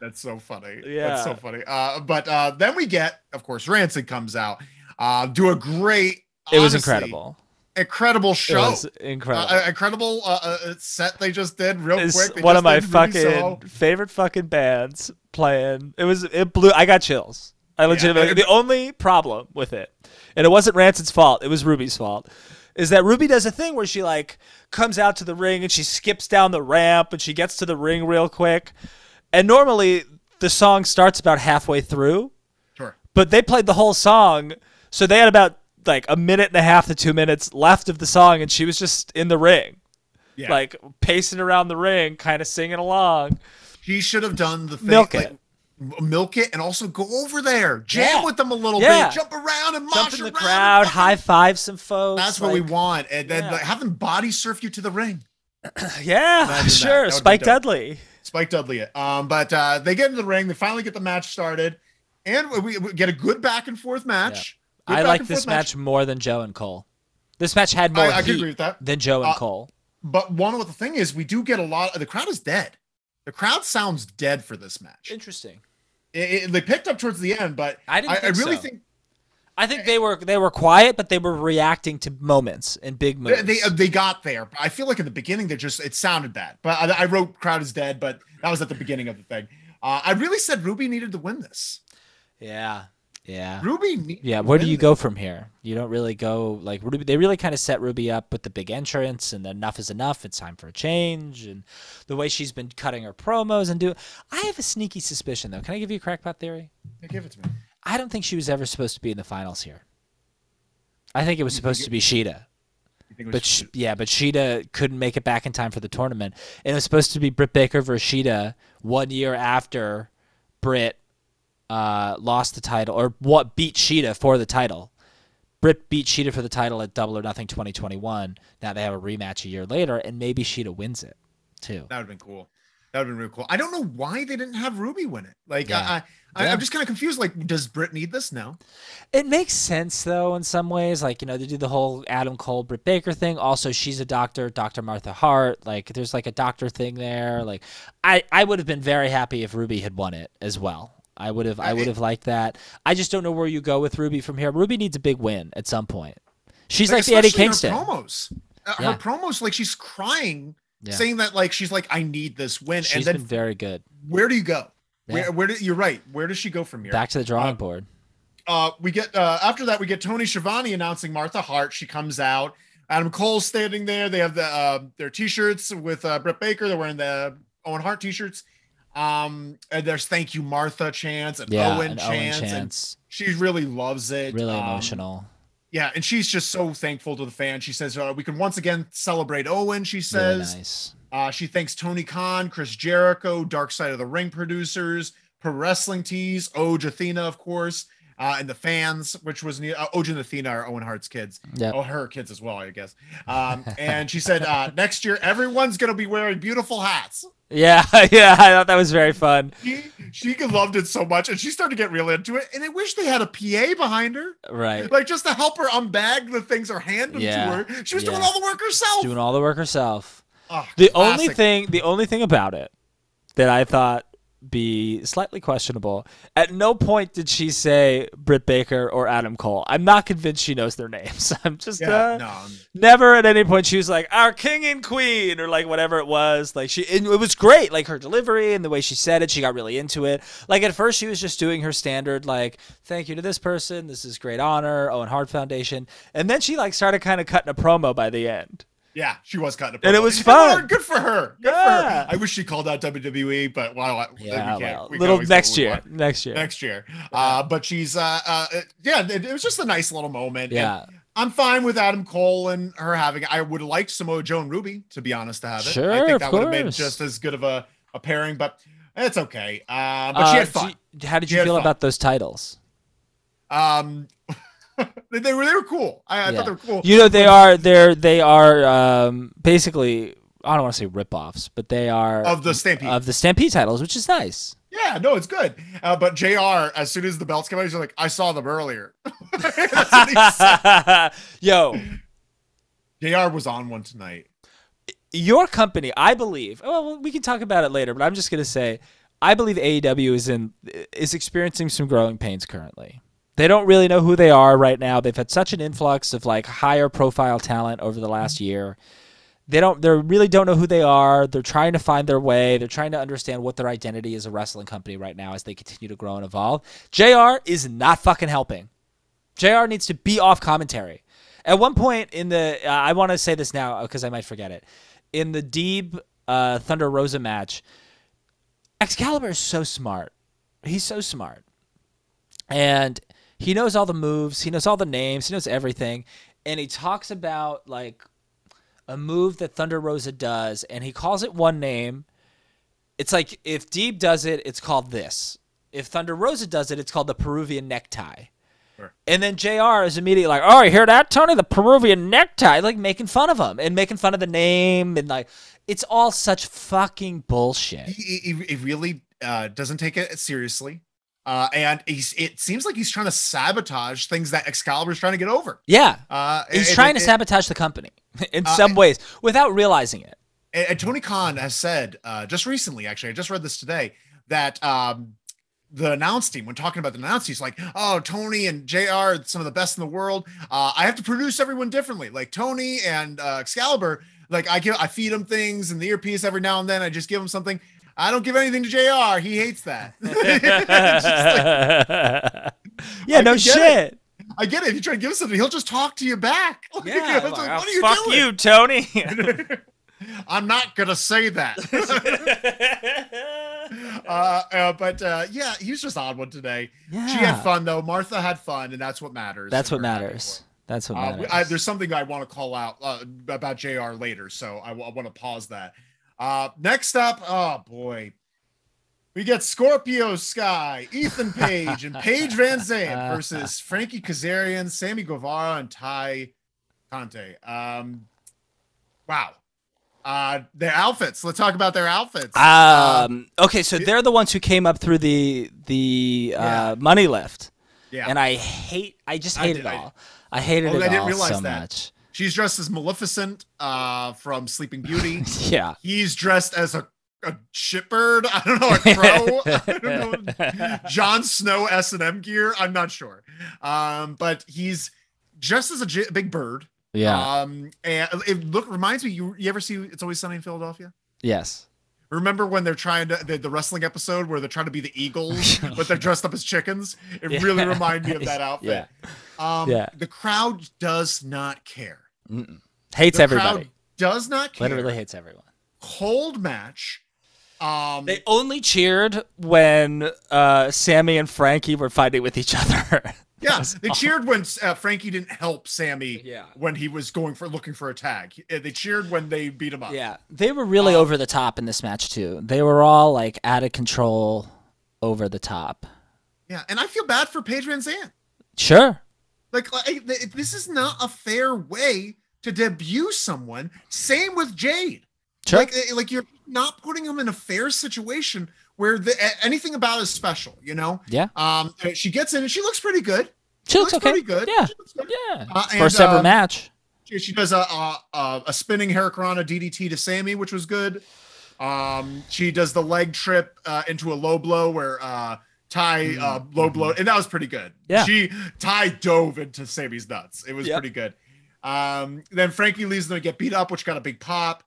That's so funny. Yeah. That's so funny. Uh, but uh, then we get, of course, Rancid comes out, uh, do a great, honestly, it was incredible. Incredible show. It was incredible. Uh, incredible uh, uh, set they just did real it's quick. They one of my fucking so. favorite fucking bands playing. It was, it blew, I got chills. I legitimately, yeah, it, the only problem with it, and it wasn't Rancid's fault, it was Ruby's fault, is that Ruby does a thing where she like comes out to the ring and she skips down the ramp and she gets to the ring real quick. And normally the song starts about halfway through, sure. but they played the whole song. So they had about like a minute and a half to two minutes left of the song and she was just in the ring, yeah. like pacing around the ring, kind of singing along. He should have done the thing. Milk it. Like- milk it and also go over there jam yeah. with them a little yeah. bit, jump around and jump mosh in the around crowd, high five some folks, that's like, what we want. And then yeah. like, have them body surf you to the ring. yeah Imagine sure that. That Spike Dudley Spike Dudley it. um but uh they get into the ring, they finally get the match started and we, we get a good back and forth match. yeah. I like this match. match more than Joe and Cole. This match had more I, I heat agree with that. Than Joe and uh, Cole. But one of the thing is we do get a lot of the crowd is dead. The crowd sounds dead for this match. Interesting. It, it, they picked up towards the end, but I, didn't I, think I really so. think I think they were they were quiet, but they were reacting to moments and big moves. They they, they got there. I feel like in the beginning they just it sounded bad. But I, I wrote "crowd is dead," but that was at the beginning of the thing. Uh, I really said Ruby needed to win this. Yeah, yeah. Ruby. Needed yeah. Where to win do you this. go from here? You don't really go like Ruby. They really kind of set Ruby up with the big entrance, and enough is enough. It's time for a change, and the way she's been cutting her promos and do. I have a sneaky suspicion, though. Can I give you a crackpot theory? Yeah, give it to me. I don't think she was ever supposed to be in the finals here. I think it was supposed to be Shida. You think it was but she, yeah, but Shida couldn't make it back in time for the tournament, and it was supposed to be Britt Baker versus Shida one year after Britt uh, lost the title, or what beat Shida for the title. Britt beat Shida for the title at Double or Nothing twenty twenty-one. Now they have a rematch a year later, and maybe Shida wins it too. That would have been cool. That would have been real cool. I don't know why they didn't have Ruby win it. Like, yeah. I, I, yeah. I'm just kind of confused. Like, does Britt need this now? It makes sense, though, in some ways. Like, you know, they do the whole Adam Cole, Britt Baker thing. Also, she's a doctor, Doctor Martha Hart. Like, there's, like, a doctor thing there. Like, I, I would have been very happy if Ruby had won it as well. I would have I would have liked that. I just don't know where you go with Ruby from here. Ruby needs a big win at some point. She's like, like the Eddie Kingston. Her promos. Uh, yeah. Her promos, like, she's crying. Yeah. Saying that, like, she's like, I need this win. She's and then, been very good. Where do you go? Yeah. Where, where do you're right? Where does she go from here? Back to the drawing uh, board. Uh, we get uh, after that, we get Tony Schiavone announcing Martha Hart. She comes out. Adam Cole's standing there. They have the uh, their T-shirts with uh, Britt Baker. They're wearing the Owen Hart T-shirts. Um, and there's "Thank you, Martha" chants and yeah, Owen, and chants, Owen chants. And she really loves it. Really um, emotional. Yeah, and she's just so thankful to the fan. She says, uh, we can once again celebrate Owen, she says. Really nice. Uh, she thanks Tony Khan, Chris Jericho, Dark Side of the Ring producers, Pro Wrestling Tees, Oj, Athena, of course, uh, and the fans, which was uh, Oj and Athena are Owen Hart's kids. Yep. Oh, her kids as well, I guess. Um, and she said, uh, next year, everyone's going to be wearing beautiful hats. Yeah, yeah, I thought that was very fun. She, she loved it so much, and she started to get real into it, and I wish they had a P A behind her. Right. Like, just to help her unbag the things or hand them yeah. to her. She was yeah. doing all the work herself. Doing all the work herself. Oh, the classic. only thing, the only thing about it that I thought be slightly questionable, at no point did she say Britt Baker or Adam Cole. I'm not convinced she knows their names. I'm just yeah, uh, no, I'm... never at any point she was like, our king and queen, or like whatever it was. Like she, it was great. Like her delivery and the way she said it, she got really into it. Like at first she was just doing her standard, like, thank you to this person. This is great honor. Owen Hart Foundation. And then she like started kind of cutting a promo by the end. Yeah, she was cutting a promo. And it was fun. Good for her. Good yeah. for her. I wish she called out W W E, but wow, yeah, we can't. Well, we little next year. Next year. Next year. Uh, but she's, uh, uh, yeah, it, it was just a nice little moment. Yeah. And I'm fine with Adam Cole and her having it. I would like Samoa Joe and Ruby, to be honest, to have it. Sure, I think that would have made just as good of a, a pairing, but it's okay. Uh, but uh, she had fun. She, how did you she feel about those titles? Um. They were they were cool. I, I yeah. thought they were cool. You know, they are they're they are um, basically, I don't want to say ripoffs, but they are of the Stampede of the Stampede titles, which is nice. Yeah, no, it's good. Uh, but J R, as soon as the belts came out, he's like, I saw them earlier. That's what he said. Yo, J R was on one tonight. Your company, I believe. Well, we can talk about it later, but I'm just gonna say, I believe A E W is in is experiencing some growing pains currently. They don't really know who they are right now. They've had such an influx of like higher profile talent over the last year. They don't they really don't know who they are. They're trying to find their way. They're trying to understand what their identity as a wrestling company right now as they continue to grow and evolve. J R is not fucking helping. J R needs to be off commentary. At one point in the uh, I want to say this now because I might forget it. In the Deeb uh, Thunder Rosa match, Excalibur is so smart. He's so smart. And he knows all the moves. He knows all the names. He knows everything. And he talks about like a move that Thunder Rosa does, and he calls it one name. It's like if Deeb does it, it's called this. If Thunder Rosa does it, it's called the Peruvian necktie. Sure. And then J R is immediately like, oh, you hear that, Tony? The Peruvian necktie. Like making fun of him and making fun of the name. And like, it's all such fucking bullshit. He, he, he really uh, doesn't take it seriously. Uh, and he's, it seems like he's trying to sabotage things that Excalibur's trying to get over. Yeah. Uh, he's and, trying and, to sabotage the company in uh, some ways without realizing it. And, and Tony Khan has said uh, just recently, actually, I just read this today, that um, the announce team, when talking about the announce team, he's like, oh, Tony and J R are some of the best in the world. Uh, I have to produce everyone differently. Like Tony and uh, Excalibur, like I, give, I feed them things and the earpiece every now and then. I just give them something. I don't give anything to J R. He hates that. Like, yeah, no I shit. It. I get it. If you try to give him something, he'll just talk to you back. Like, yeah, like, like, what are you fuck doing? you, Tony. I'm not going to say that. uh, uh, but uh, yeah, he's just on one today. Yeah. She had fun, though. Martha had fun, and that's what matters. That's what matters. That's what matters. Uh, I, there's something I want to call out uh, about J R later, so I, I want to pause that. Uh, next up, oh boy, we get Scorpio Sky, Ethan Page, and Paige Van Zandt versus Frankie Kazarian, Sammy Guevara, and Ty Conte. Um, wow. Uh, their outfits. Let's talk about their outfits. Um, okay, so they're the ones who came up through the the uh, yeah. money lift. Yeah. And I hate, I just hate I did, it all. I, I hated oh, it I didn't all realize so that. much. She's dressed as Maleficent uh, from Sleeping Beauty. Yeah. He's dressed as a, a shipbird. I don't know, a crow. I don't know. Jon Snow S and M gear. I'm not sure. Um, but he's dressed as a j- big bird. Yeah. Um, and it look, reminds me, you, you ever see It's Always Sunny in Philadelphia? Yes. Remember when they're trying to, the, the wrestling episode where they're trying to be the Eagles, but they're dressed up as chickens? It yeah. really reminded me of that outfit. Yeah. Um, yeah. The crowd does not care. Mm-mm. Hates the everybody. Crowd does not care. Literally hates everyone. Cold match. Um, they only cheered when uh, Sammy and Frankie were fighting with each other. Yeah, they awful. cheered when uh, Frankie didn't help Sammy yeah. when he was going for looking for a tag. They cheered when they beat him up. Yeah, they were really um, over the top in this match too. They were all like out of control, over the top. Yeah, and I feel bad for Paige Van Zandt. Sure. Like, like this is not a fair way to debut someone. Same with Jade. Sure. Like, like you're not putting him in a fair situation where the, anything about is special, you know? Yeah. Um, she gets in and she looks pretty good. She, she looks, looks okay. Pretty good. Yeah. Looks good. Yeah. Uh, and, First ever uh, match. She, she does a a, a a spinning Hurricanrana D D T to Sammy, which was good. Um, she does the leg trip uh, into a low blow where uh, Ty mm-hmm. uh, low blow, and that was pretty good. Yeah. She Ty dove into Sammy's nuts. It was yep. pretty good. Um, then Frankie leaves them to get beat up, which got a big pop.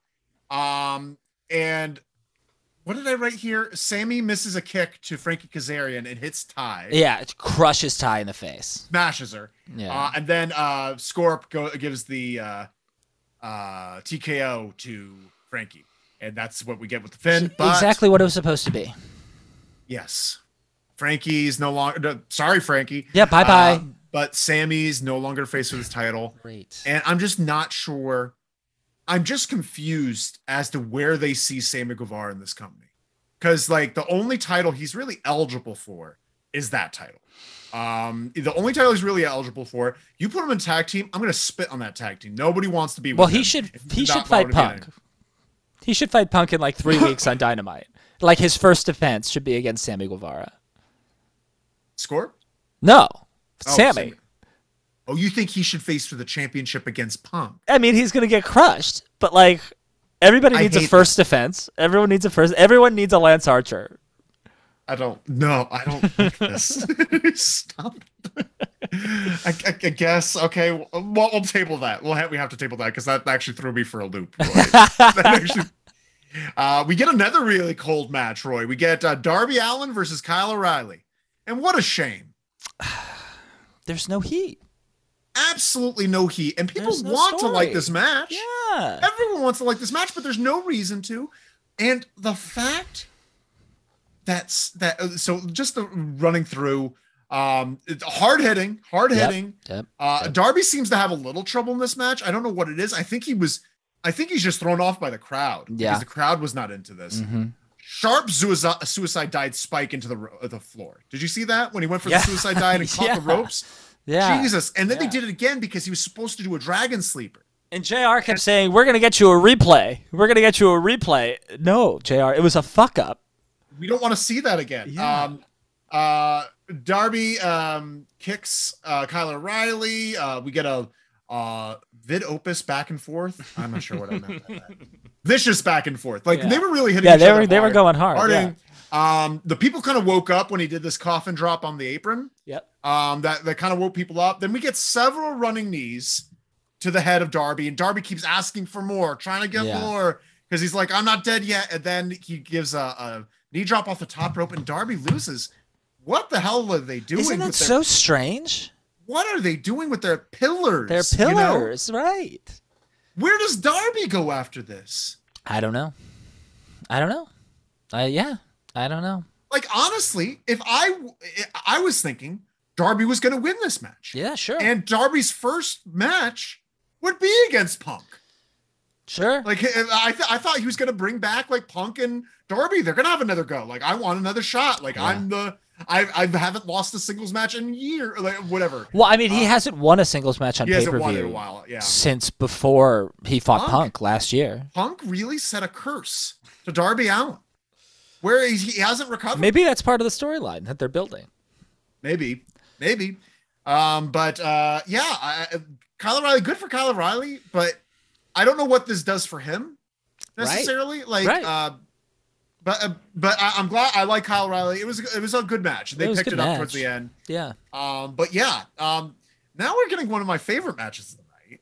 Um, and what did I write here? Sammy misses a kick to Frankie Kazarian and hits Ty. Yeah, it crushes Ty in the face. Smashes her. Yeah. Uh, and then uh, Scorp go, gives the uh, uh, T K O to Frankie. And that's what we get with the Finn. But exactly what it was supposed to be. Yes. Frankie's no longer... No, sorry, Frankie. Yeah, bye-bye. Uh, but Sammy's no longer faced with his title. Great. And I'm just not sure... I'm just confused as to where they see Sammy Guevara in this company. Because, like, the only title he's really eligible for is that title. Um, the only title he's really eligible for, you put him in tag team, I'm going to spit on that tag team. Nobody wants to be with well, him. Well, he should he should fight Punk. He should fight Punk in, like, three weeks on Dynamite. Like, his first defense should be against Sammy Guevara. Score? No. Oh, Sammy. Sammy. Oh, you think he should face for the championship against Punk? I mean, he's going to get crushed, but like everybody needs a first that. defense. Everyone needs a first. Everyone needs a Lance Archer. I don't know. I don't like this. Stop. I, I, I guess. Okay. Well, we'll table that. We'll have, we have to table that because that actually threw me for a loop. Roy. that actually, uh, we get another really cold match, Roy. We get uh, Darby Allin versus Kyle O'Reilly. And what a shame. There's no heat. Absolutely no heat, and people no want story. to like this match. Yeah, everyone wants to like this match, but there's no reason to. And the fact that's that. So just the running through, um, hard hitting, hard hitting. Yep, yep, uh, yep. Darby seems to have a little trouble in this match. I don't know what it is. I think he was. I think he's just thrown off by the crowd. Yeah, because the crowd was not into this. Mm-hmm. Sharp suicide dive spike into the the floor. Did you see that when he went for yeah. the suicide dive and caught yeah. the ropes? Yeah. Jesus. And then yeah. they did it again because he was supposed to do a dragon sleeper. And J R kept and- saying, we're going to get you a replay. We're going to get you a replay. No, J R, it was a fuck up. We don't want to see that again. Yeah. Um, uh, Darby um, kicks uh, Kyle O'Reilly. Uh, we get a uh, vid opus back and forth. I'm not sure what I meant by that. Vicious back and forth. Like yeah. they were really hitting yeah, each they other were, they were going hard. Harding. Yeah. Um, the people kind of woke up when he did this coffin drop on the apron. Yep. Um, that, that kind of woke people up. Then we get several running knees to the head of Darby, and Darby keeps asking for more, trying to get yeah. more because he's like, I'm not dead yet. And then he gives a, a knee drop off the top rope, and Darby loses. What the hell are they doing? Isn't that with their, so strange? What are they doing with their pillars? Their pillars, you know? Right. Where does Darby go after this? I don't know. I don't know. Uh, yeah, I don't know. Like, honestly, if I, I was thinking Darby was going to win this match. Yeah, sure. And Darby's first match would be against Punk. Sure. Like, I th- I thought he was going to bring back, like, Punk and Darby. They're going to have another go. Like, I want another shot. Like, yeah. I'm the... I I haven't lost a singles match in a year, like whatever. Well, I mean, he um, hasn't won a singles match on pay-per-view yeah. since before he fought Punk, Punk last year. Punk really set a curse to Darby Allin, where he, he hasn't recovered. Maybe that's part of the storyline that they're building. Maybe, maybe. Um, but uh, yeah, I, Kyle O'Reilly, good for Kyle O'Reilly, but I don't know what this does for him necessarily. Right. Like. Right. Uh, But uh, but I, I'm glad I like Kyle O'Reilly. It was it was a good match. They it picked it up match. towards the end. Yeah. Um. But yeah. Um. Now we're getting one of my favorite matches of the night.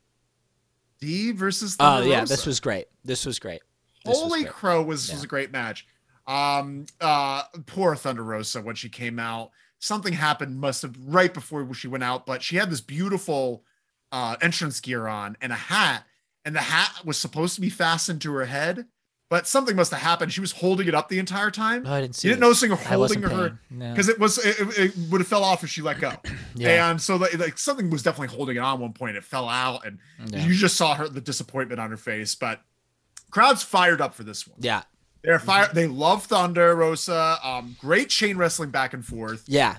Deeb versus Thunder Rosa. Oh yeah, this was great. This was great. This Holy was great. Crow! Was yeah. was a great match. Um. Uh. Poor Thunder Rosa when she came out. Something happened. Must have right before she went out. But she had this beautiful uh, entrance gear on and a hat, and the hat was supposed to be fastened to her head. But something must have happened. She was holding it up the entire time. No, I didn't see you didn't it. notice her holding her because no. it was it, it would have fell off if she let go. yeah. And so like, like something was definitely holding it on at one point. It fell out, and yeah. you just saw her the disappointment on her face. But crowd's fired up for this one. Yeah, they're fired. Mm-hmm. They love Thunder Rosa. Um, great chain wrestling back and forth. Yeah.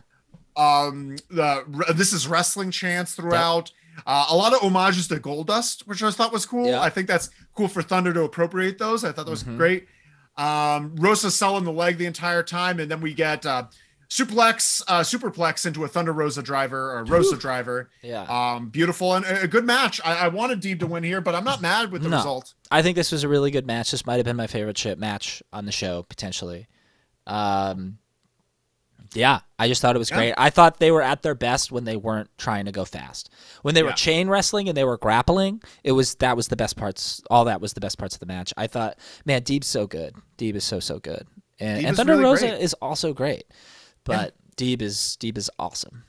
Um, the this is wrestling chants throughout. Yep. Uh, a lot of homages to Goldust, which I thought was cool. Yeah. I think that's cool for Thunder to appropriate those. I thought that was mm-hmm. great. Um, Rosa selling the leg the entire time, and then we get uh, suplex, uh, superplex into a Thunder Rosa driver or Rosa Ooh. driver. Yeah, um, beautiful and a good match. I, I wanted Deeb to win here, but I'm not mad with the no. result. I think this was a really good match. This might have been my favorite shit match on the show potentially. Um, yeah, I just thought it was yeah. great. I thought they were at their best when they weren't trying to go fast. When they yeah. were chain wrestling and they were grappling, it was that was the best parts. All that was the best parts of the match. I thought, man, Deeb's so good. Deeb is so so good, and, and Thunder really Rosa great. is also great. But yeah. Deeb is Deeb is awesome.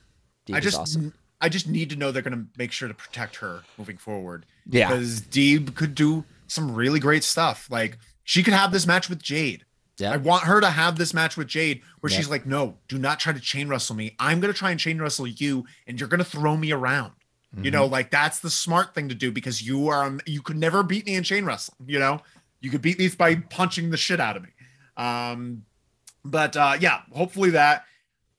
Deeb I just, is awesome. I just need to know they're going to make sure to protect her moving forward. Yeah, because Deeb could do some really great stuff. Like she could have this match with Jade. Yep. I want her to have this match with Jade where yep. she's like, no, do not try to chain wrestle me. I'm going to try and chain wrestle you and you're going to throw me around. Mm-hmm. You know, like that's the smart thing to do because you are, um, you could never beat me in chain wrestling. You know, you could beat me by punching the shit out of me. Um, but uh, yeah, hopefully that,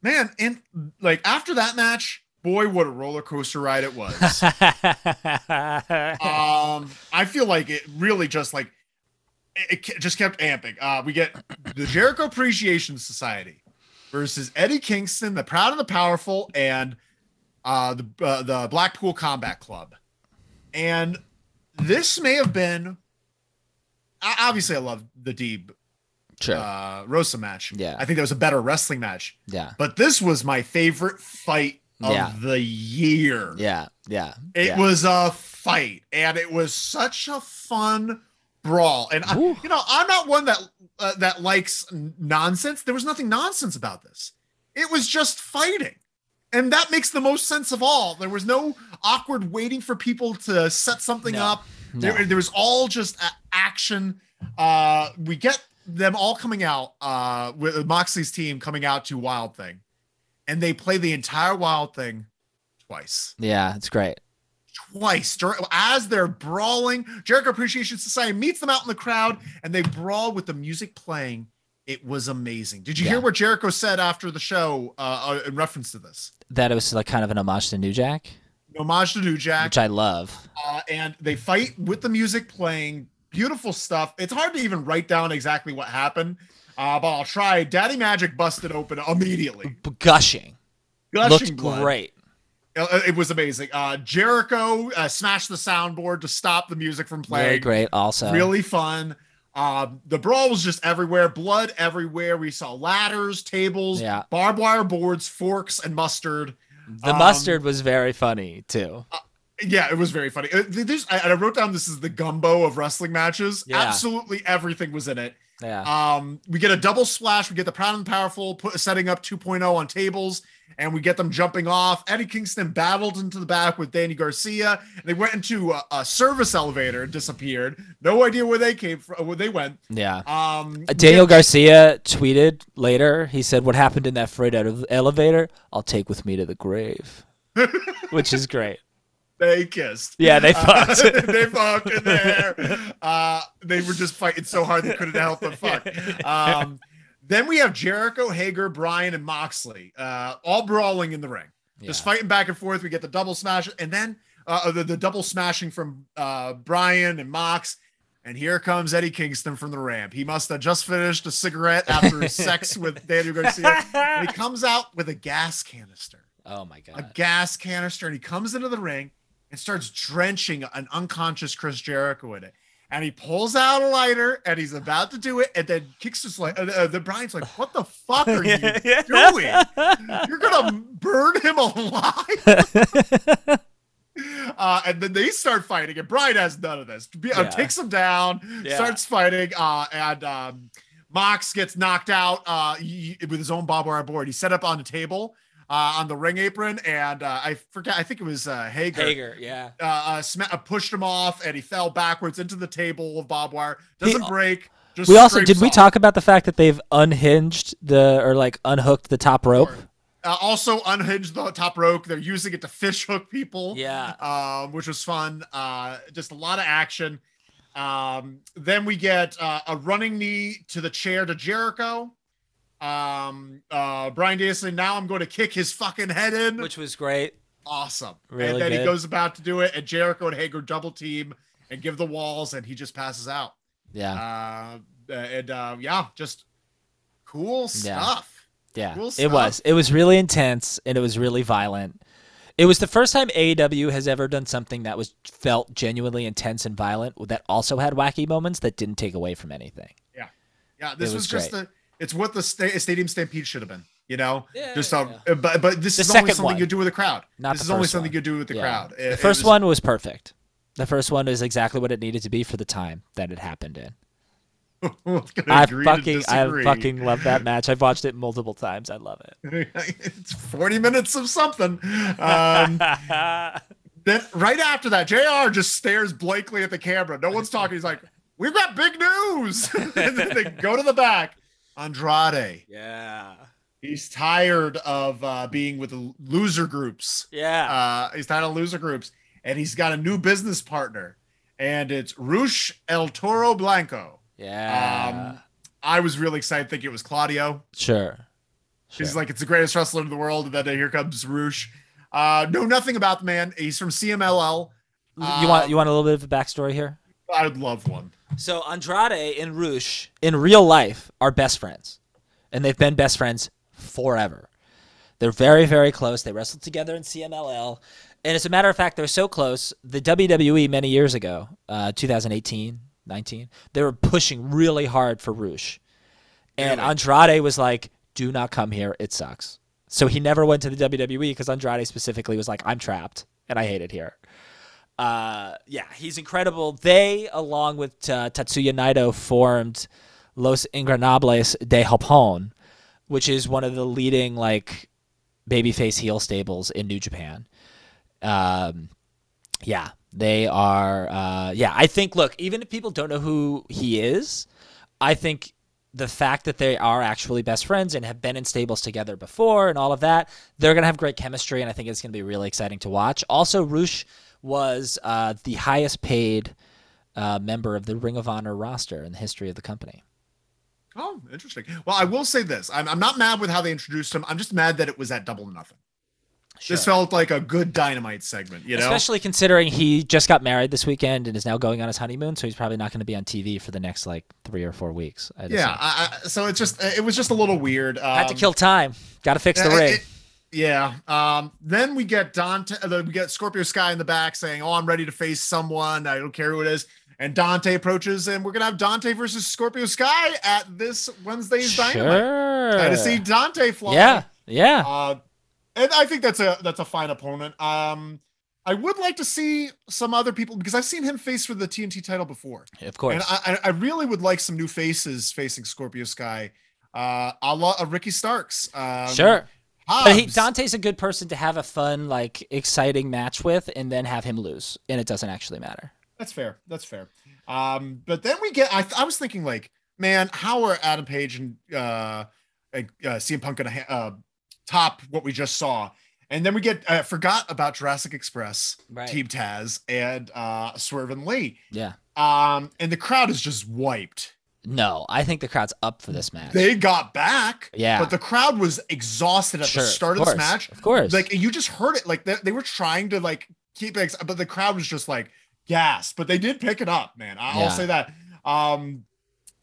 man. And like after that match, boy, what a roller coaster ride it was. um, I feel like it really just like, it just kept amping. Uh, we get the Jericho Appreciation Society versus Eddie Kingston, the Proud and the Powerful, and uh, the uh, the Blackpool Combat Club. And this may have been, obviously I love the Deeb sure. uh, Rosa match. Yeah, I think that was a better wrestling match. Yeah, but this was my favorite fight of yeah. the year. Yeah, yeah, it yeah. was a fight, and it was such a fun brawl. And I, you know, I'm not one that uh, that likes nonsense. There was nothing nonsense about this. It was just fighting, and that makes the most sense of all. There was no awkward waiting for people to set something no. up. No. There, there was all just uh, action. Uh, we get them all coming out uh, with Moxley's team coming out to Wild Thing, and they play the entire Wild Thing twice. Yeah, it's great. Twice as they're brawling, Jericho Appreciation Society meets them out in the crowd and they brawl with the music playing. It was amazing. Did you yeah. hear what Jericho said after the show uh, in reference to this? That it was like kind of an homage to New Jack. Homage to New Jack, which I love. Uh, and they fight with the music playing. Beautiful stuff. It's hard to even write down exactly what happened, uh, but I'll try. Daddy Magic busted open immediately, gushing, gushing looked blood. Great. It was amazing. Uh, Jericho uh, smashed the soundboard to stop the music from playing. Very great. Also really fun. Um, the brawl was just everywhere. Blood everywhere. We saw ladders, tables, yeah. barbed wire boards, forks, and mustard. The um, mustard was very funny too. Uh, yeah, it was very funny. There's, I, I wrote down, this is the gumbo of wrestling matches. Yeah. Absolutely everything was in it. Yeah. Um, we get a double splash. We get the Proud and Powerful put, setting up two point oh on tables. And we get them jumping off. Eddie Kingston battled into the back with Danny Garcia. They went into a, a service elevator and disappeared. No idea where they came from, where they went. Yeah. Um, Daniel yeah. Garcia tweeted later. He said, "What happened in that freight elevator, I'll take with me to the grave," which is great. They kissed. Yeah, they fucked. Uh, they fucked in there. Uh, they were just fighting so hard they couldn't help but fuck. Um, Then we have Jericho, Hager, Bryan, and Moxley, uh, all brawling in the ring, yeah. just fighting back and forth. We get the double smash, and then uh, the, the double smashing from uh, Bryan and Mox, and here comes Eddie Kingston from the ramp. He must have just finished a cigarette after his sex with Daniel Garcia. And he comes out with a gas canister. Oh my god! A gas canister, and he comes into the ring and starts drenching an unconscious Chris Jericho in it. And he pulls out a lighter, and he's about to do it, and then kicks his light. Uh, uh, then Brian's like, "What the fuck are you doing? You're gonna burn him alive!" uh, and then they start fighting, and Brian has none of this. Uh, yeah. Takes him down, yeah. starts fighting, uh, and um, Mox gets knocked out uh, he, with his own barbed wire board. He's set up on the table. Uh, on the ring apron, and uh, I forget, I think it was uh, Hager. Hager, yeah. Uh, uh, sm- uh, pushed him off, and he fell backwards into the table of barbed wire. Doesn't he, break. Just we also did off. We talk about the fact that they've unhinged the or like unhooked the top rope. Sure. Uh, also unhinged the top rope. They're using it to fish hook people. Yeah, um, which was fun. Uh, just a lot of action. Um, then we get uh, a running knee to the chair to Jericho. Um, uh, Brian Danielson, now I'm going to kick his fucking head in, which was great. awesome. Really and then good. He goes about to do it, and Jericho and Hager double team and give the walls, and he just passes out. Yeah. Uh, and uh, yeah, just cool stuff. Yeah, yeah. Cool stuff. It was. It was really intense, and it was really violent. It was the first time A E W has ever done something that was felt genuinely intense and violent that also had wacky moments that didn't take away from anything. Yeah. Yeah. This it was, was just the, it's what the sta- Stadium Stampede should have been, you know, yeah, just, um, yeah. but, but this the is only something one. you do with a crowd. Not this the is only something one. you do with the yeah. crowd. It, the first was, one was perfect. The first one is exactly what it needed to be for the time that it happened in. I fucking I fucking love that match. I've watched it multiple times. I love it. It's forty minutes of something. Um, then right after that, J R just stares blankly at the camera. No one's talking. He's like, "We've got big news." And then they go to the back. Andrade. Yeah. He's tired of uh, being with the loser groups. Yeah. Uh, he's tired of loser groups, and he's got a new business partner, and it's Rush El Toro Blanco. Yeah. Um, I was really excited thinking it was Claudio. Sure. He's sure. like, it's the greatest wrestler in the world. And then here comes Rush. Uh, know nothing about the man. He's from C M L L. Um, you want you want a little bit of a backstory here? I would love one. So Andrade and Rush in real life are best friends. And they've been best friends forever. They're very, very close. They wrestled together in C M L L. And as a matter of fact, they're so close. The W W E many years ago, uh, twenty eighteen, nineteen they were pushing really hard for Rush, and really? Andrade was like, do not come here, it sucks. So he never went to the W W E because Andrade specifically was like, I'm trapped and I hate it here. Uh, yeah, he's incredible. They, along with uh, Tatsuya Naito, formed Los Ingobernables de Japón, which is one of the leading like babyface heel stables in New Japan. Um, yeah. They are, uh, yeah, I think, look, even if people don't know who he is, I think the fact that they are actually best friends and have been in stables together before and all of that, they're going to have great chemistry, and I think it's going to be really exciting to watch. Also, Rush was uh, the highest paid uh, member of the Ring of Honor roster in the history of the company. Oh, interesting. Well, I will say this. I'm, I'm not mad with how they introduced him. I'm just mad that it was at Double Nothing. Sure. This felt like a good Dynamite segment, you know? Especially considering he just got married this weekend and is now going on his honeymoon, so he's probably not going to be on T V for the next, like, three or four weeks. I'd yeah, I, so it's just, it was just a little weird. Um, Had to kill time. Got to fix the it, ring. It, yeah. Um, then we get Dante, uh, we get Scorpio Sky in the back saying, oh, I'm ready to face someone. I don't care who it is. And Dante approaches, and we're going to have Dante versus Scorpio Sky at this Wednesday's sure. Dynamite. Got to see Dante fly. Yeah, yeah. Uh, And I think that's a that's a fine opponent. Um, I would like to see some other people, because I've seen him face for the T N T title before. Of course. And I, I really would like some new faces facing Scorpio Sky, uh, a la uh, Ricky Starks. Um, sure. Hobbs. But he, Dante's a good person to have a fun, like, exciting match with, and then have him lose, and it doesn't actually matter. That's fair. That's fair. Um, but then we get. I, I was thinking, like, man, how are Adam Page and uh, uh, C M Punk going to Uh, top what we just saw? And then we get uh, forgot about Jurassic Express, right. Team Taz, and uh Swerve and Lee. Yeah. Um and the crowd is just wiped. No, I think the crowd's up for this match. They got back. Yeah. But the crowd was exhausted at sure, the start of, of this match. Of course. Like, you just heard it. Like, they, they were trying to, like, keep it, but the crowd was just like gassed. But they did pick it up, man. I'll yeah. say that. Um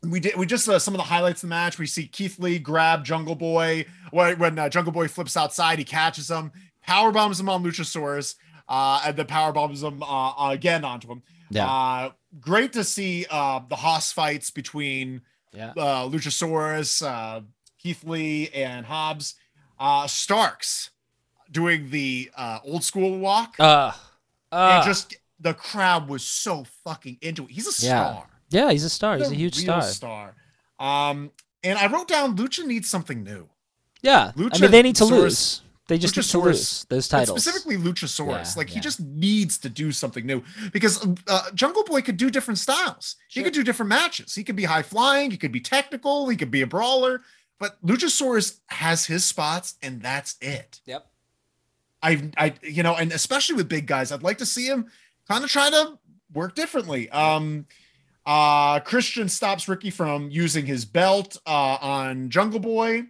We did. We just uh, some of the highlights of the match. We see Keith Lee grab Jungle Boy. When, when uh, Jungle Boy flips outside, he catches him, power bombs him on Luchasaurus, uh, and then power bombs him uh, again onto him. Yeah. Uh, great to see uh, the Haas fights between yeah. uh, Luchasaurus, uh, Keith Lee, and Hobbs. Uh, Starks doing the uh, old school walk. Uh, uh. And just the crowd was so fucking into it. He's a star. Yeah. Yeah, he's a star. He's a, a huge star. star. Um, and I wrote down, Lucha needs something new. Yeah, Lucha, I mean, they need to Soros, lose. They just need to lose those titles. Specifically Luchasaurus. Yeah, like, yeah. he just needs to do something new, because uh, Jungle Boy could do different styles. Sure. He could do different matches. He could be high flying. He could be technical. He could be a brawler. But Luchasaurus has his spots, and that's it. Yep. I, I, you know, and especially with big guys, I'd like to see him kind of try to work differently. Um. Uh, Christian stops Ricky from using his belt uh, on Jungle Boy.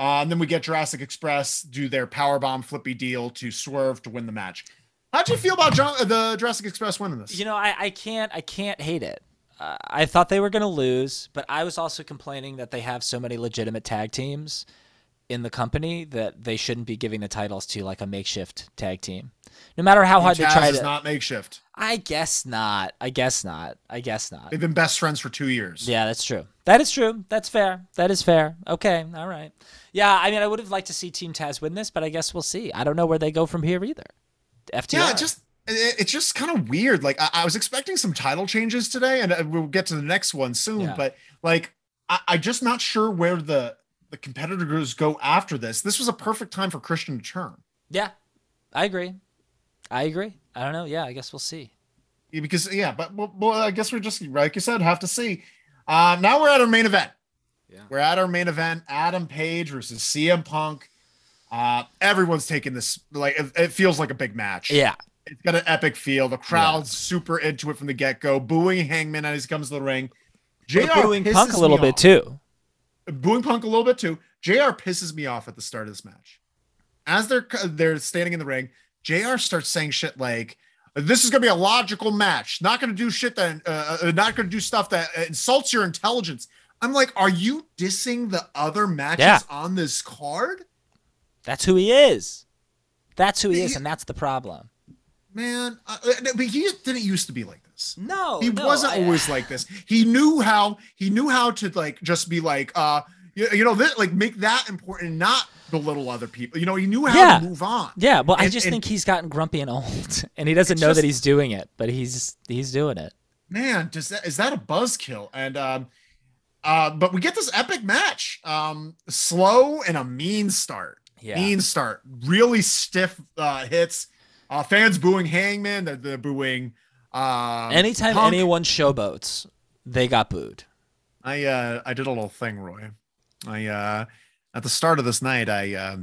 Uh, and then we get Jurassic Express do their powerbomb flippy deal to Swerve to win the match. How'd you feel about John, the Jurassic Express winning this? You know, I, I can't I can't hate it. Uh, I thought they were going to lose, but I was also complaining that they have so many legitimate tag teams in the company that they shouldn't be giving the titles to like a makeshift tag team. No matter how hard they try to. Taz is not makeshift. I guess not. I guess not. I guess not. They've been best friends for two years. Yeah, that's true. That is true. That's fair. That is fair. Okay. All right. Yeah, I mean, I would have liked to see Team Taz win this, but I guess we'll see. I don't know where they go from here either. F T R. Yeah, just it, it's just kind of weird. Like I, I was expecting some title changes today, and we'll get to the next one soon. Yeah. But like, I, I'm just not sure where the the competitors go after this. This was a perfect time for Christian to turn. Yeah, I agree. I agree. I don't know. Yeah, I guess we'll see. Yeah, because yeah, but well, well, I guess we're just like you said, have to see. Uh, now we're at our main event. Yeah, we're at our main event. Adam Page versus C M Punk. Uh, everyone's taking this, like, it, it feels like a big match. Yeah. It's got an epic feel. The crowd's yeah. super into it from the get-go, booing Hangman as he comes to the ring. J R booing Punk a little bit, too. Booing Punk a little bit, too. J R pisses me off at the start of this match. As they're they're standing in the ring, J R starts saying shit like, this is going to be a logical match. Not going to do shit that, uh, not going to do stuff that insults your intelligence. I'm like, are you dissing the other matches yeah. on this card? That's who he is. That's who he is, and that's the problem. Man, uh, but he didn't used to be like this. No, he no, wasn't I, always like this. He knew how. He knew how to like just be like, uh, you, you know, this, like make that important, and not belittle other people. You know, he knew how yeah. to move on. Yeah, well, and, I just and, think he's gotten grumpy and old, and he doesn't know just, that he's doing it, but he's he's doing it. Man, does that is that a buzzkill? And um, uh, but we get this epic match. Um, slow and a mean start. Yeah. Mean start, really stiff uh, hits. Uh, fans booing Hangman, they're, they're booing. Uh, Anytime Punk. Anyone showboats, they got booed. I uh, I did a little thing, Roy. I uh, at the start of this night, I uh,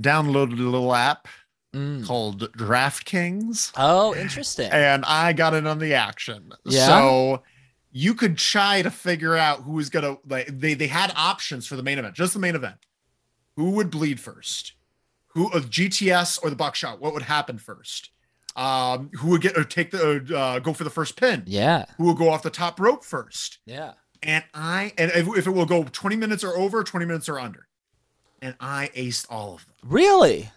downloaded a little app mm. called DraftKings. Oh, interesting! And I got in on the action. Yeah. So you could try to figure out who was gonna like. They they had options for the main event, just the main event. Who would bleed first? Who of G T S or the Buckshot? What would happen first? Um, who would get or take the uh, go for the first pin? Yeah. Who will go off the top rope first? Yeah. And I and if, if it will go twenty minutes or over, twenty minutes or under, and I aced all of them. Really?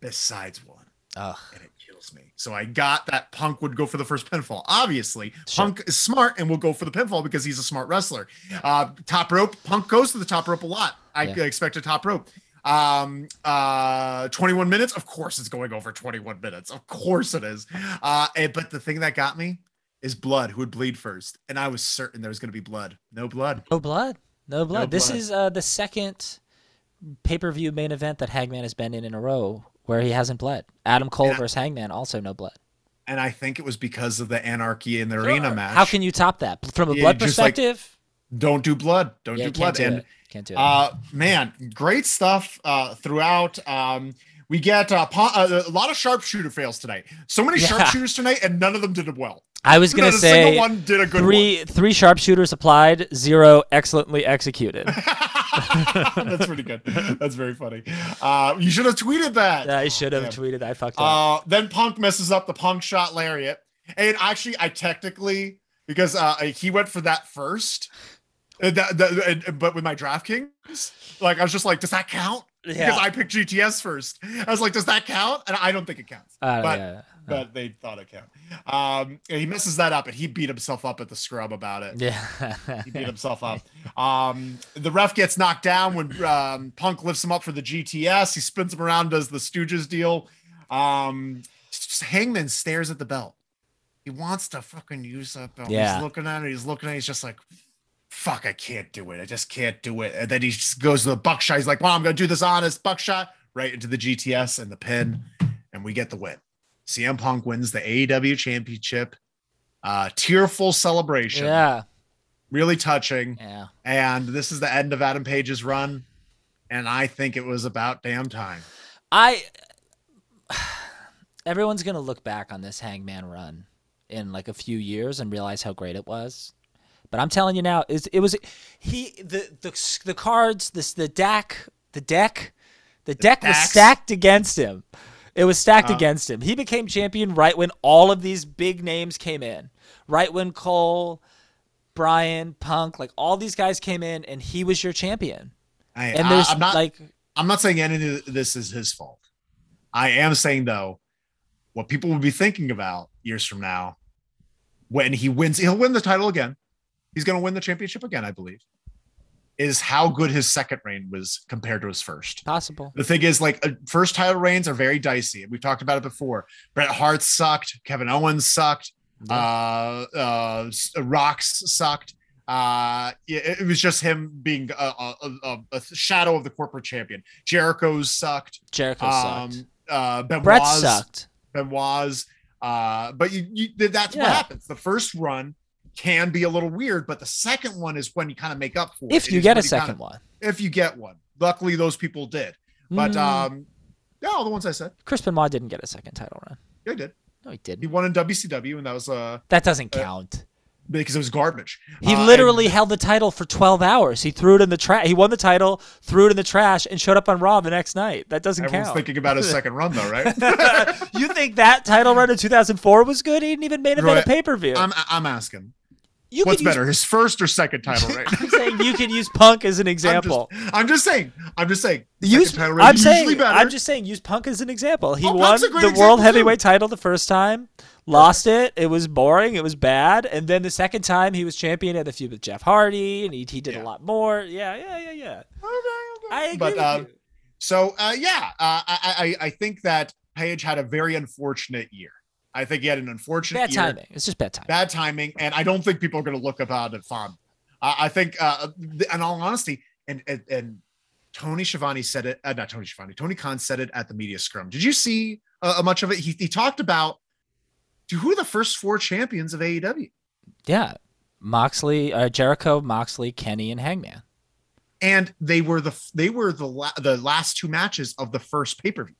Besides one. Ugh. And it kills me. So I got that Punk would go for the first pinfall. Obviously, sure. Punk is smart and will go for the pinfall because he's a smart wrestler. Uh, top rope. Punk goes to the top rope a lot. I yeah. expect a top rope. Um, uh, twenty-one minutes. Of course it's going over twenty-one minutes. Of course it is. Uh, and, but the thing that got me is blood. Who would bleed first? And I was certain there was going to be blood. No blood. No blood. No blood. No this blood. is uh, the second pay-per-view main event that Hangman has been in in a row where he hasn't bled. Adam Cole I, versus Hangman, also no blood. And I think it was because of the Anarchy in the sure. arena match. How can you top that? From a yeah, blood perspective? Like, don't do blood. Don't yeah, do blood. Do and. It. Can't do it. Uh, man, great stuff uh, throughout. Um, we get uh, pon- uh, a lot of sharpshooter fails tonight. So many yeah. sharpshooters tonight, and none of them did well. I was going to say, single one did a good three, one. three sharpshooters applied, zero excellently executed. That's pretty good. That's very funny. Uh, you should have tweeted that. Yeah, I should have oh, tweeted that. I fucked up. Uh, then Punk messes up the Punk shot lariat. And actually, I technically, because uh, he went for that first. Uh, that, that, uh, but with my DraftKings, like I was just like, does that count? Yeah. Because I picked G T S first. I was like, does that count? And I don't think it counts. Uh, but yeah. but they thought it counted. Um, he messes that up, and he beat himself up at the scrub about it. Yeah, he beat himself up. Um, the ref gets knocked down when um, Punk lifts him up for the G T S. He spins him around, does the Stooges deal. Um, Hangman stares at the belt. He wants to fucking use that belt. Yeah. He's looking at it. He's looking at it. He's just like, fuck, I can't do it. I just can't do it. And then he just goes to the buckshot. He's like, well, I'm going to do this honest buckshot right into the G T S and the pin. And we get the win. C M Punk wins the A E W championship. Uh, tearful celebration. Yeah. Really touching. Yeah. And this is the end of Adam Page's run. And I think it was about damn time. I, everyone's going to look back on this Hangman run in like a few years and realize how great it was. But I'm telling you now, it was he the the, the cards, this the D A C the deck, the, the deck tax. was stacked against him. It was stacked uh, against him. He became champion right when all of these big names came in. Right when Cole, Bryan, Punk, like all these guys came in, and he was your champion. I, and there's I, I'm not like I'm not saying any of this is his fault. I am saying though, what people will be thinking about years from now, when he wins, he'll win the title again. He's going to win the championship again, I believe. Is how good his second reign was compared to his first. Possible. The thing is, like, first title reigns are very dicey. We've talked about it before. Bret Hart sucked. Kevin Owens sucked. Yeah. Uh, uh, Rocks sucked. Uh, it, it was just him being a, a, a, a shadow of the corporate champion. Jericho's sucked. Jericho um, sucked. Uh, Benoit's, Bret sucked. Benoit's. Uh, but you, you, that's yeah. what happens. The first run can be a little weird, but the second one is when you kind of make up for it. If you get a second one. If you get one. Luckily, those people did. But, mm. um, yeah, all the ones I said. Chris Benoit didn't get a second title run. Yeah, he did. No, he didn't. He won in W C W, and that was... Uh, that doesn't count. Uh, because it was garbage. He uh, literally and- held the title for twelve hours. He threw it in the trash. He won the title, threw it in the trash, and showed up on Raw the next night. That doesn't Everyone's count. Everyone's thinking about his second run, though, right? You think that title run in two thousand four was good? He didn't even main event a pay-per-view. I'm, I'm asking. You What's use, better, his first or second title reign? I'm saying you could use Punk as an example. I'm just, I'm just saying. I'm just saying. Use, title reign I'm is saying, usually better. I'm just saying use Punk as an example. He oh, won the world heavyweight too. title the first time, lost it. It was boring. It was bad. And then the second time he was champion at the feud with Jeff Hardy, and he, he did yeah. a lot more. Yeah, yeah, yeah, yeah. Okay, okay. I agree but, with um, you. So, uh, yeah, uh, I, I, I think that Paige had a very unfortunate year. I think he had an unfortunate bad year. timing. It's just bad timing. Bad timing, and I don't think people are going to look about it fond. Uh, I think, uh, in all honesty, and, and and Tony Schiavone said it. Uh, not Tony Schiavone. Tony Khan said it at the media scrum. Did you see uh, much of it? He he talked about dude, who are the first four champions of A E W? Yeah, Moxley, uh, Jericho, Moxley, Kenny, and Hangman. And they were the they were the la- the last two matches of the first pay per view.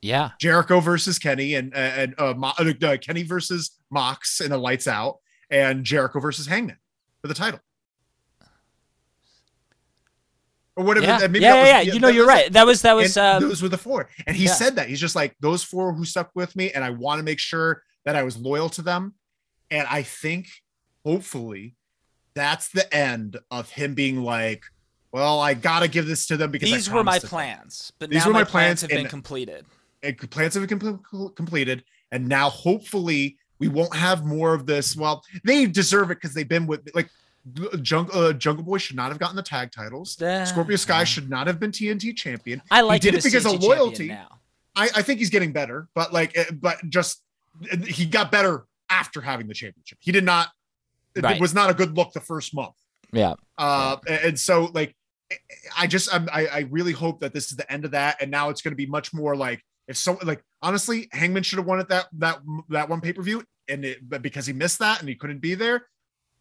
Yeah, Jericho versus Kenny and and uh, Mo- uh, Kenny versus Mox in the lights out, and Jericho versus Hangman for the title. Or whatever. Yeah, maybe yeah, that yeah, was, yeah. You know, you're was, right. That was that was um, those were the four, and he yeah. said that he's just like those four who stuck with me, and I want to make sure that I was loyal to them, and I think hopefully that's the end of him being like, well, I gotta give this to them because these were my plans, but now my plans have been completed. It, plans have been com- completed, and now hopefully we won't have more of this. Well, they deserve it because they've been with like Jung- uh, Jungle Boy should not have gotten the tag titles. Uh, Scorpio Sky uh, should not have been T N T champion. I like he did it because of loyalty. Now. I, I think he's getting better, but like, but just he got better after having the championship. He did not. Right. It was not a good look the first month. Yeah. Uh, yeah. And so like, I just I'm, I I really hope that this is the end of that, and now it's going to be much more like. If so, like honestly, Hangman should have won at that that that one pay per view, and it, but because he missed that and he couldn't be there,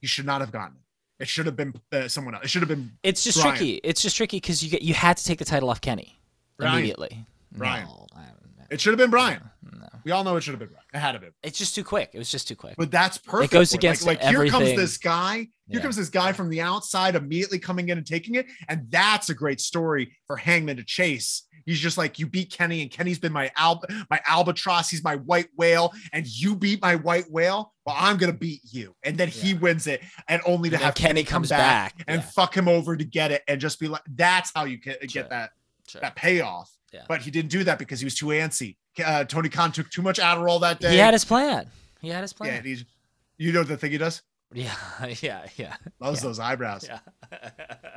he should not have gotten it. It should have been uh, someone else. It should have been. It's just Brian. tricky. It's just tricky because you get you had to take the title off Kenny Brian. immediately. Brian, no, I don't know. It should have been Brian. No. No. We all know it should have been Brian. It had to be. It's just too quick. It was just too quick. But that's perfect. It goes against like, like everything. Here comes this guy. Here yeah. comes this guy from the outside, immediately coming in and taking it, and that's a great story for Hangman to chase. He's just like, you beat Kenny, and Kenny's been my al- my albatross. He's my white whale, and you beat my white whale. Well, I'm going to beat you. And then yeah. he wins it, and only to and have Kenny, Kenny come comes back, back. and yeah. fuck him over to get it and just be like, that's how you get, get sure. that, sure. that payoff. Yeah. But he didn't do that because he was too antsy. Uh, Tony Khan took too much Adderall that day. He had his plan. He had his plan. Yeah, and he's, you know the thing he does? Yeah, yeah, yeah. Loves yeah. those eyebrows. Yeah.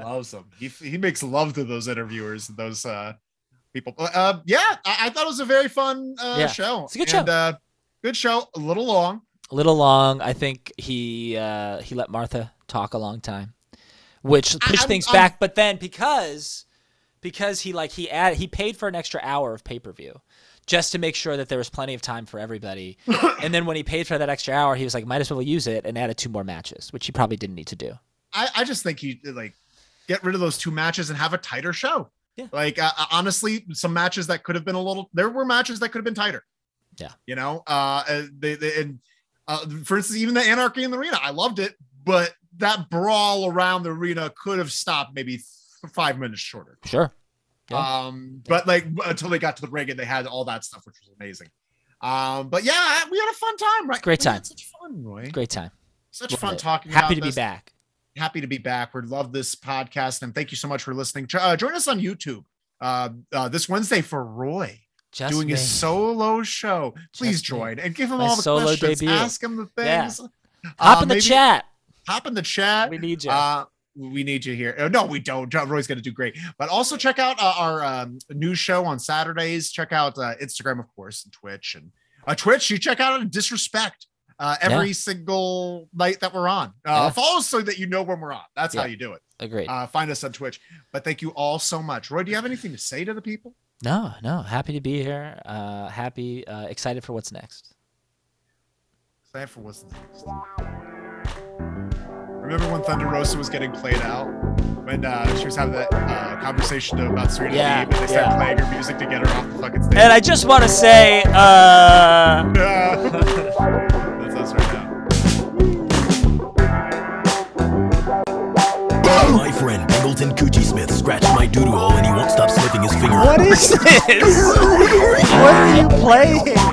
Loves them. He, he makes love to those interviewers, those uh people. Uh, yeah, I, I thought it was a very fun uh, yeah. show. It's a good and, show. Uh, good show. A little long. A little long. I think he uh, he let Martha talk a long time, which pushed I'm, things I'm, back. I'm, but then because because he like he added, he paid for an extra hour of pay per view just to make sure that there was plenty of time for everybody. And then when he paid for that extra hour, he was like, might as well use it and added two more matches, which he probably didn't need to do. I, I just think he like get rid of those two matches and have a tighter show. Yeah. Like, uh, honestly, some matches that could have been a little, there were matches that could have been tighter. Yeah. You know, uh, they, they, and, uh, for instance, even the Anarchy in the Arena, I loved it, but that brawl around the arena could have stopped maybe five minutes shorter. Sure. Yeah. Um, but like until they got to the ring and they had all that stuff, which was amazing. Um, but yeah, we had a fun time, right? Great time. Such fun, Roy. Great time. Such Love fun it. Talking. Happy about to this. Be back. Happy to be back. We love this podcast, and thank you so much for listening. Uh, join us on YouTube uh, uh, this Wednesday for Roy Just doing me. His solo show. Please Just join me. And give him My all the questions. Debut. Ask him the things. Yeah. Hop uh, in the maybe, chat. Hop in the chat. We need you. Uh, we need you here. No, we don't. Roy's going to do great. But also check out uh, our um, new show on Saturdays. Check out uh, Instagram, of course, and Twitch. And uh, Twitch, you check out Disrespect. Uh, every yeah. single night that we're on. Uh, yeah. Follow us so that you know when we're on. That's yeah. how you do it. Agreed. Uh, find us on Twitch. But thank you all so much. Roy, do you have anything to say to the people? No, no. Happy to be here. Uh, happy, uh, excited for what's next. Excited for what's next. Remember when Thunder Rosa was getting played out? When uh, she was having that uh, conversation about Serena yeah, Deeb, and they started yeah. playing her music to get her off the fucking stage. And I just want to say... Uh... That's us right now. My friend Bingleton Coochie Smith scratched my doodoo hole and he won't stop sniffing his finger. What is this? What are you playing?